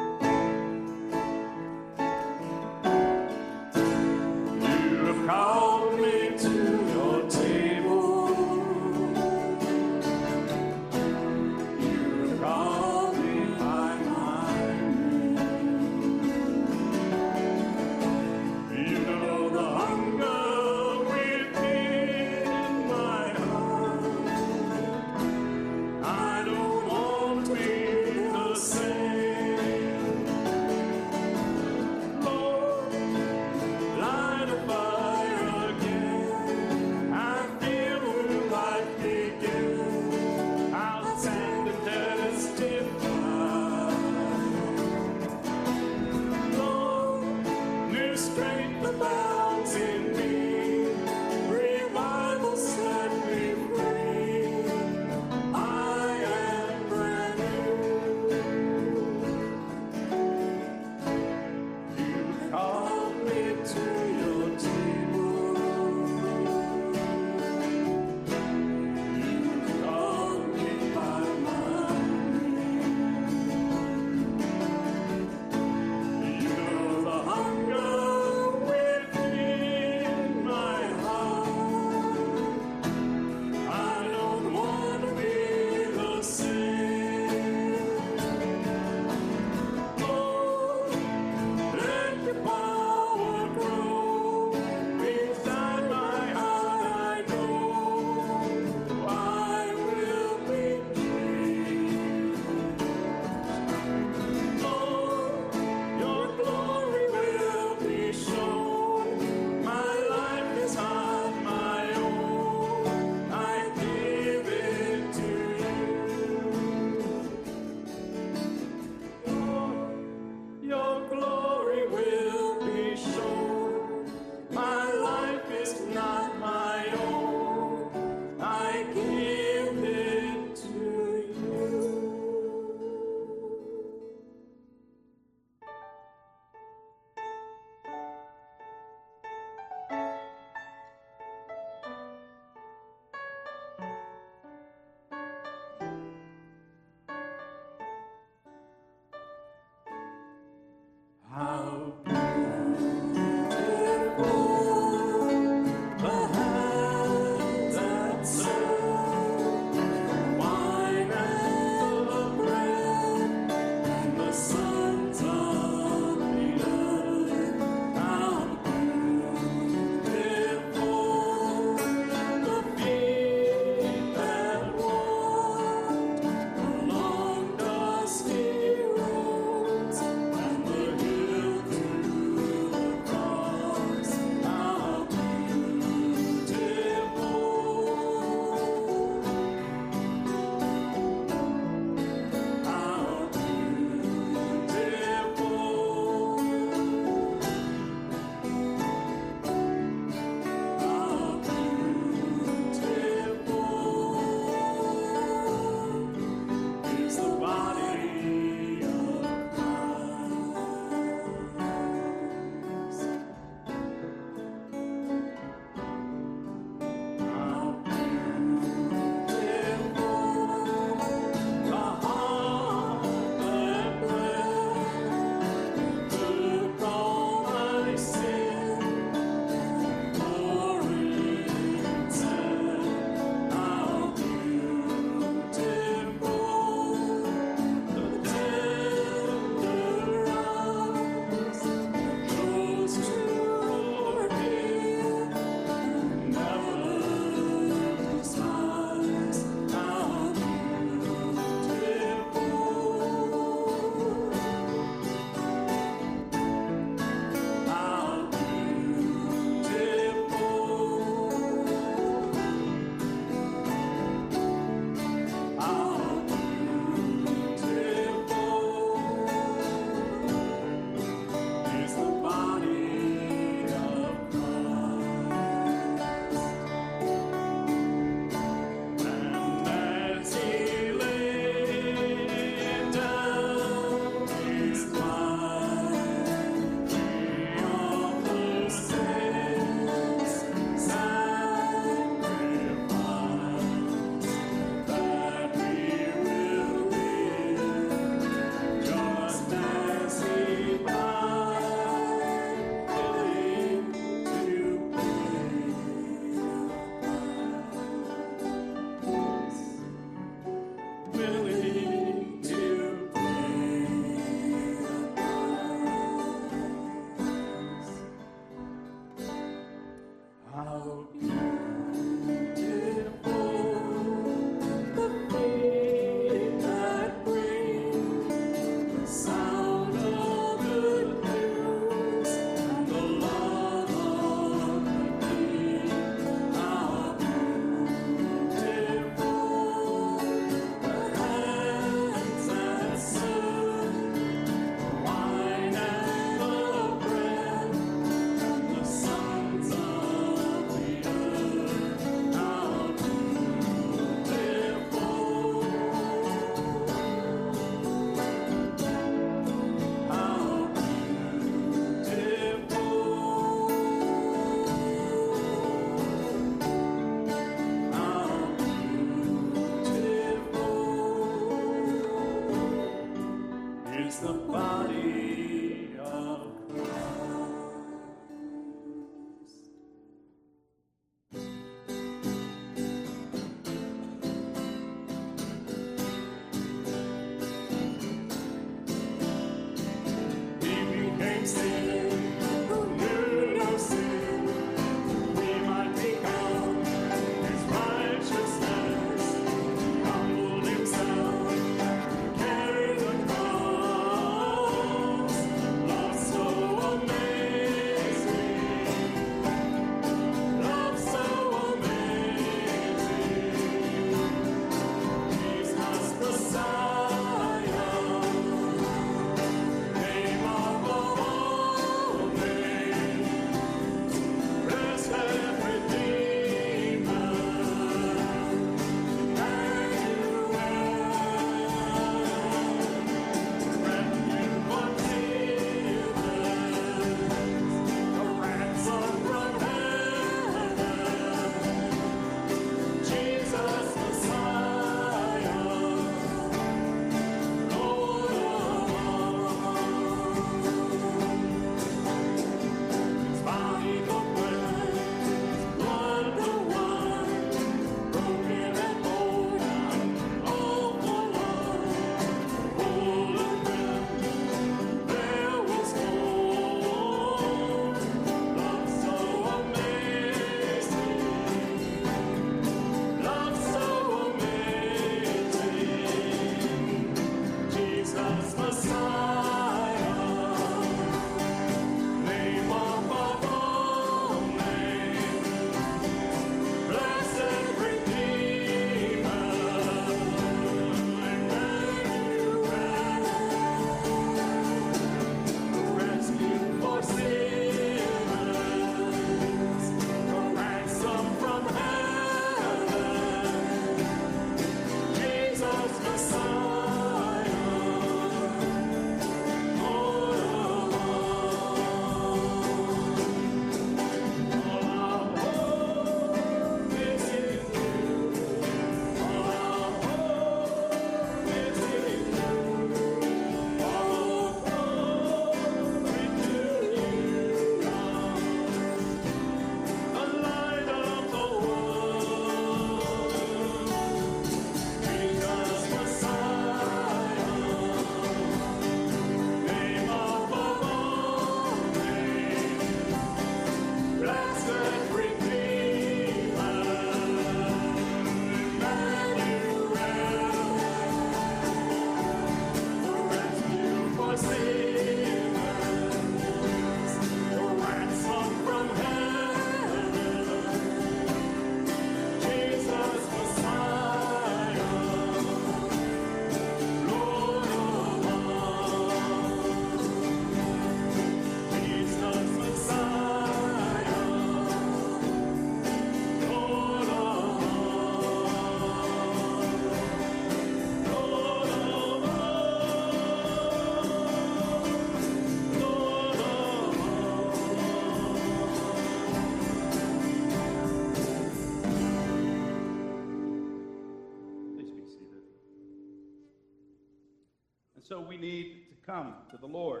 So we need to come to the Lord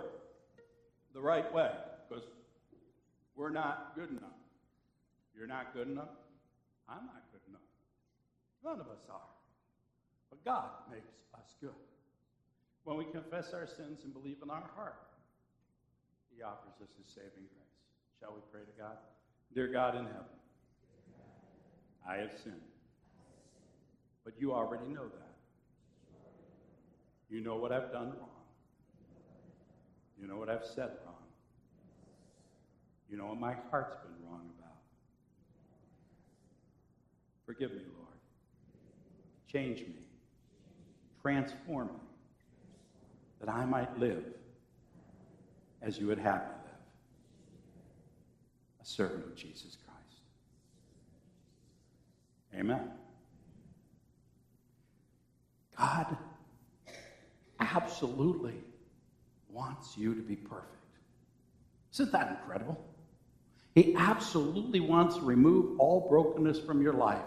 the right way, because we're not good enough. You're not good enough. I'm not good enough. None of us are. But God makes us good. When we confess our sins and believe in our heart, He offers us His saving grace. Shall we pray to God? Dear God in heaven, I have sinned. But you already know that. You know what I've done wrong. You know what I've said wrong. You know what my heart's been wrong about. Forgive me, Lord. Change me. Transform me. That I might live as you would have me live. A servant of Jesus Christ. Amen. God absolutely wants you to be perfect. Isn't that incredible? He absolutely wants to remove all brokenness from your life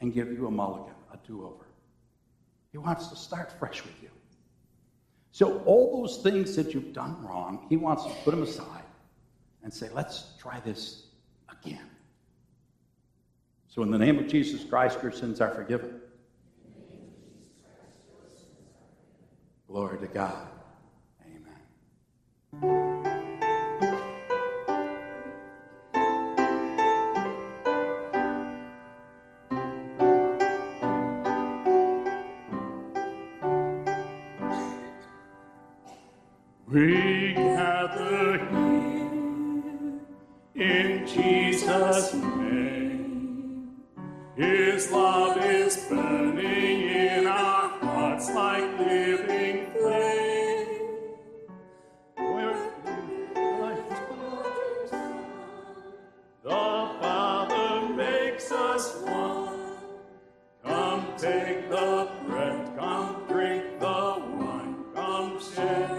and give you a mulligan, a do-over. He wants to start fresh with you. So all those things that you've done wrong, he wants to put them aside and say, let's try this again. So in the name of Jesus Christ, your sins are forgiven. Glory to God. Amen. We gather here in Jesus' name. His love is burning in our hearts like living flame. The Father makes us one. Come take the bread, come drink the wine, come share.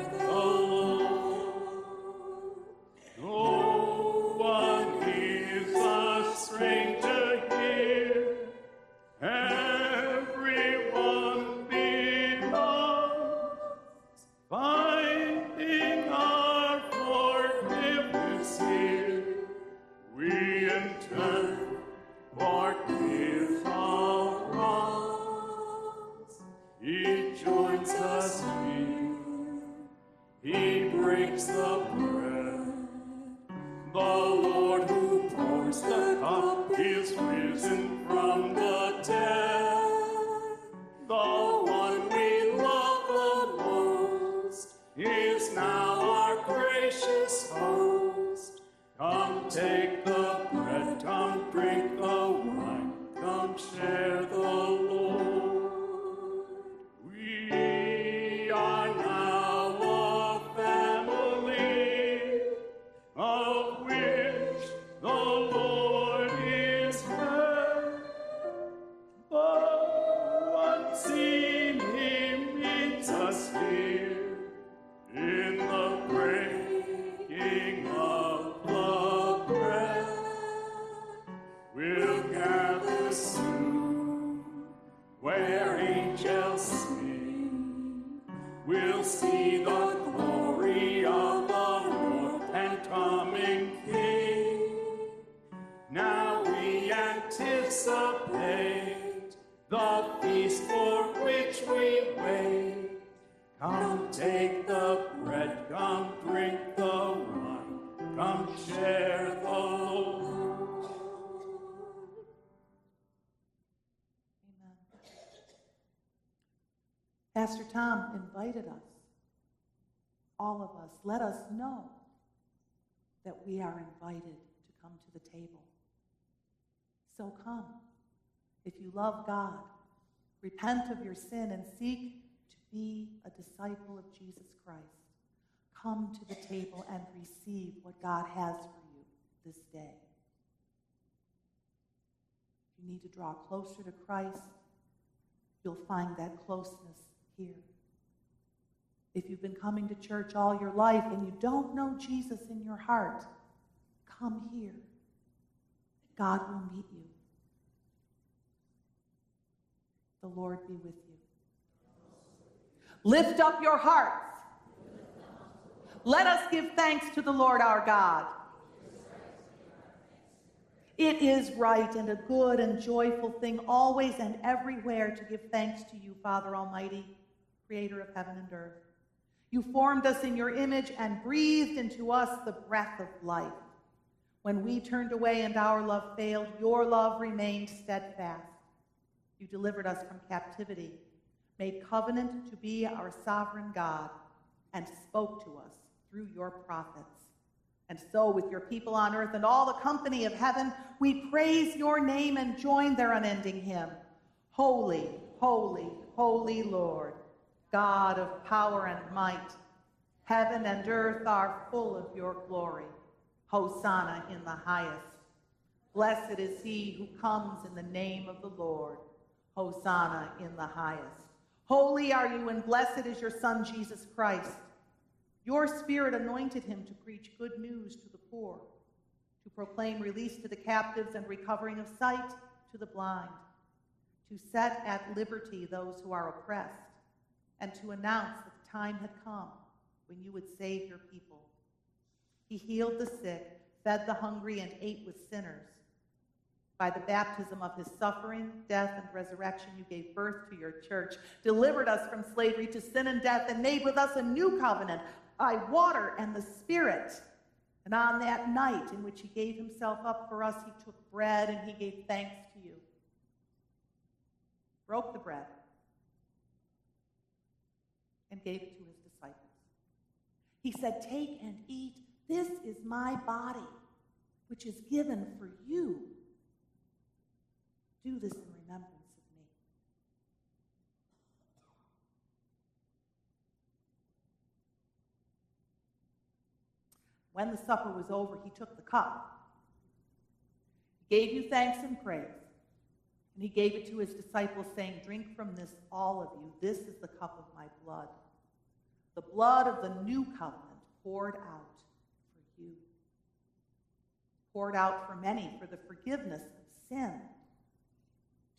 Pastor Tom invited us, all of us, let us know that we are invited to come to the table. So come. If you love God, repent of your sin and seek to be a disciple of Jesus Christ. Come to the table and receive what God has for you this day. You need to draw closer to Christ. You'll find that closeness here. If you've been coming to church all your life and you don't know Jesus in your heart, come here. God will meet you. The Lord be with you. Lift up your hearts. Let us give thanks to the Lord our God. It is right and a good and joyful thing always and everywhere to give thanks to you, Father Almighty, creator of heaven and earth. You formed us in your image and breathed into us the breath of life. When we turned away and our love failed, your love remained steadfast. You delivered us from captivity, made covenant to be our sovereign God, and spoke to us through your prophets. And so with your people on earth and all the company of heaven, we praise your name and join their unending hymn. Holy, holy, holy Lord, God of power and might, heaven and earth are full of your glory. Hosanna in the highest. Blessed is he who comes in the name of the Lord. Hosanna in the highest. Holy are you, and blessed is your Son, Jesus Christ. Your Spirit anointed him to preach good news to the poor, to proclaim release to the captives and recovering of sight to the blind, to set at liberty those who are oppressed, and to announce that the time had come when you would save your people. He healed the sick, fed the hungry, and ate with sinners. By the baptism of his suffering, death, and resurrection, you gave birth to your church, delivered us from slavery to sin and death, and made with us a new covenant by water and the Spirit. And on that night in which he gave himself up for us, he took bread and he gave thanks to you. Broke the bread and gave it to his disciples. He said, "Take and eat. This is my body, which is given for you. Do this in remembrance of me." When the supper was over, he took the cup. He gave you thanks and praise, and he gave it to his disciples, saying, "Drink from this, all of you. This is the cup of my blood, the blood of the new covenant poured out for you, poured out for many for the forgiveness of sin.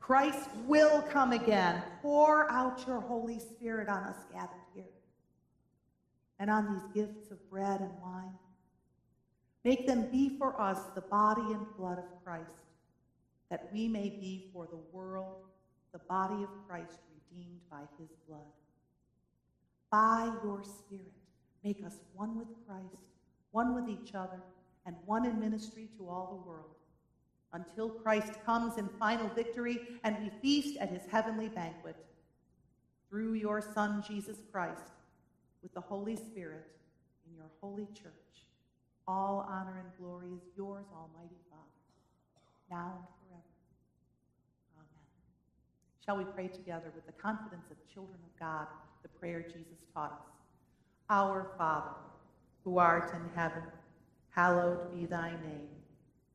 Christ will come again. Pour out your Holy Spirit on us gathered here and on these gifts of bread and wine. Make them be for us the body and blood of Christ, that we may be for the world the body of Christ redeemed by his blood. By your Spirit, make us one with Christ, one with each other, and one in ministry to all the world, until Christ comes in final victory and we feast at his heavenly banquet. Through your Son, Jesus Christ, with the Holy Spirit, in your holy church, all honor and glory is yours, Almighty Father, now and forever. Amen. Shall we pray together with the confidence of children of God, the prayer Jesus taught us? Our Father, who art in heaven, hallowed be thy name.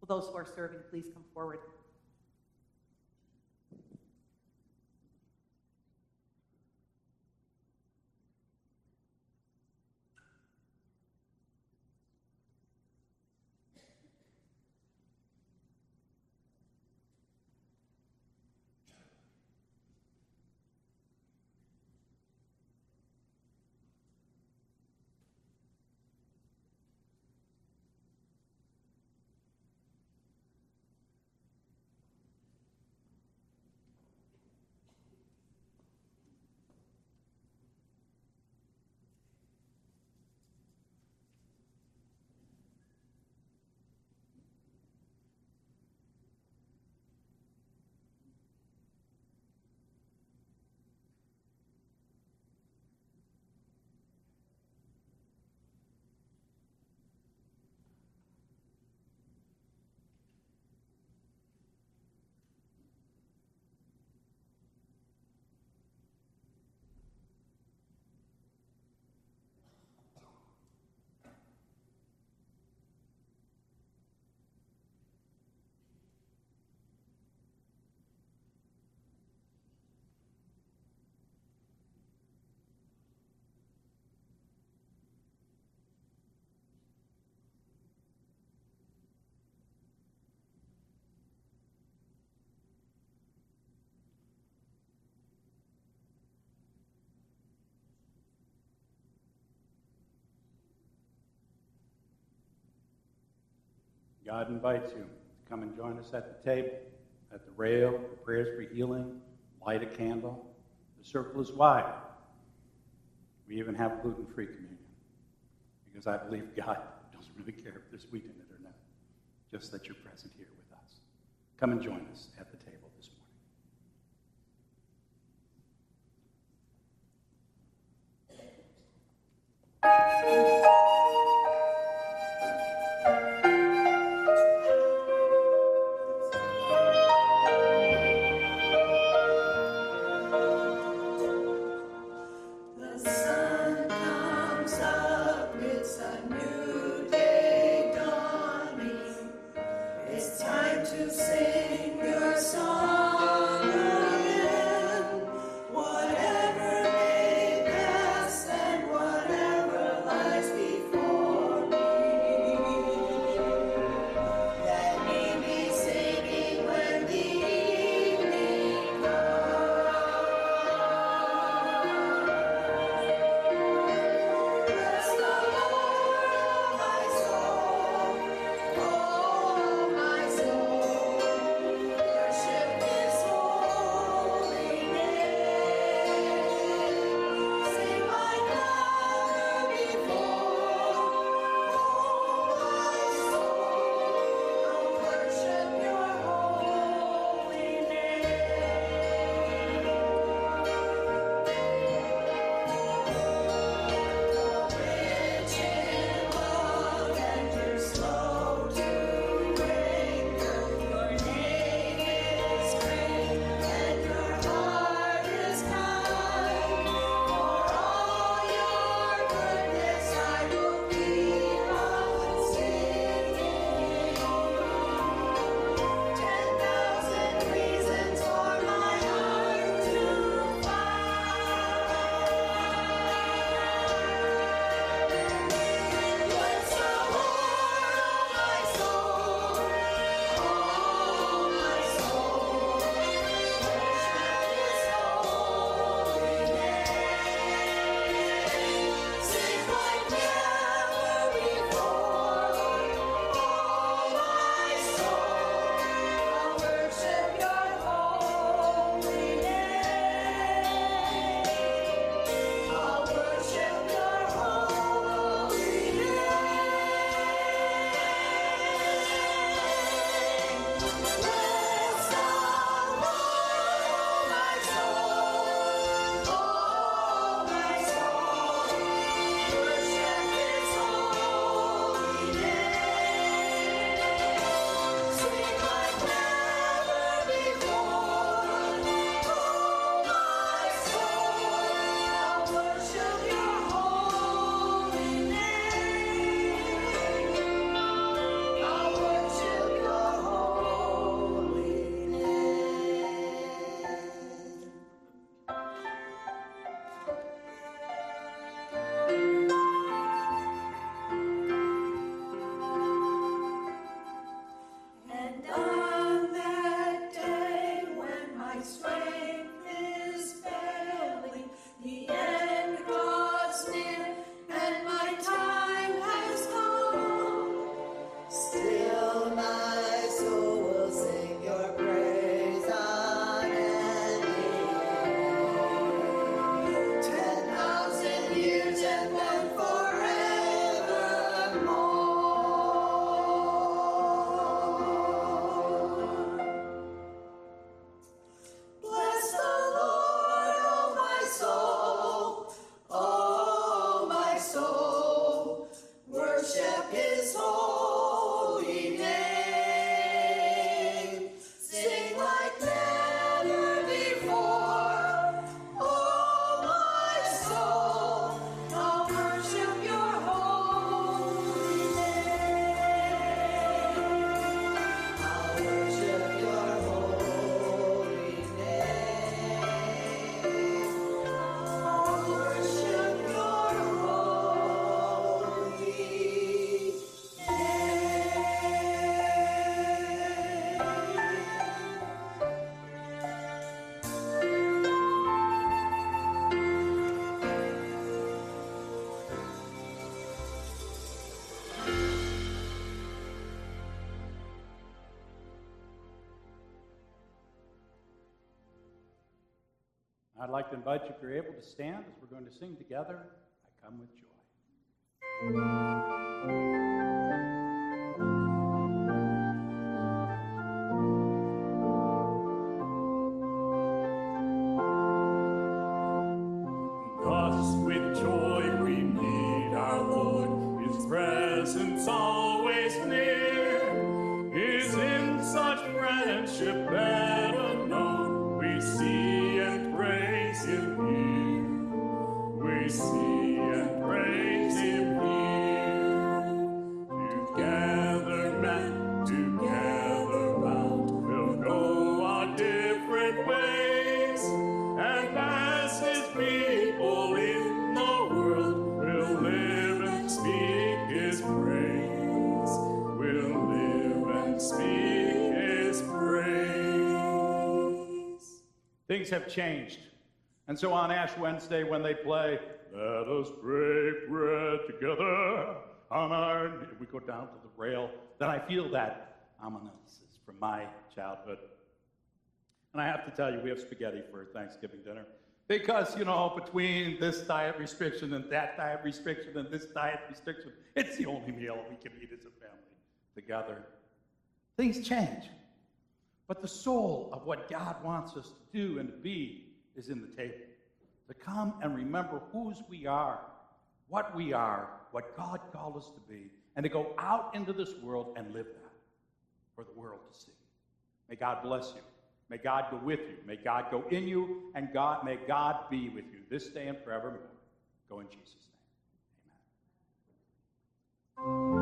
Will those who are serving please come forward? God invites you to come and join us at the table, at the rail, the prayers for healing, light a candle. The circle is wide. We even have gluten-free communion, because I believe God doesn't really care if there's wheat in it or not, just that you're present here with us. Come and join us at the table this morning. I'd like to invite you, if you're able, to stand as we're going to sing together, I Come With Joy. Things have changed. And so on Ash Wednesday, when they play, let us break bread together on our knees, we go down to the rail, then I feel that anamnesis from my childhood. And I have to tell you, we have spaghetti for Thanksgiving dinner. Because, you know, between this diet restriction and that diet restriction and this diet restriction, it's the only meal we can eat as a family together. Things change. But the soul of what God wants us to do and to be is in the table. To come and remember whose we are, what we are, what God called us to be, and to go out into this world and live that for the world to see. May God bless you. May God go with you. May God go in you, and God may God be with you this day and forevermore. Go in Jesus' name. Amen.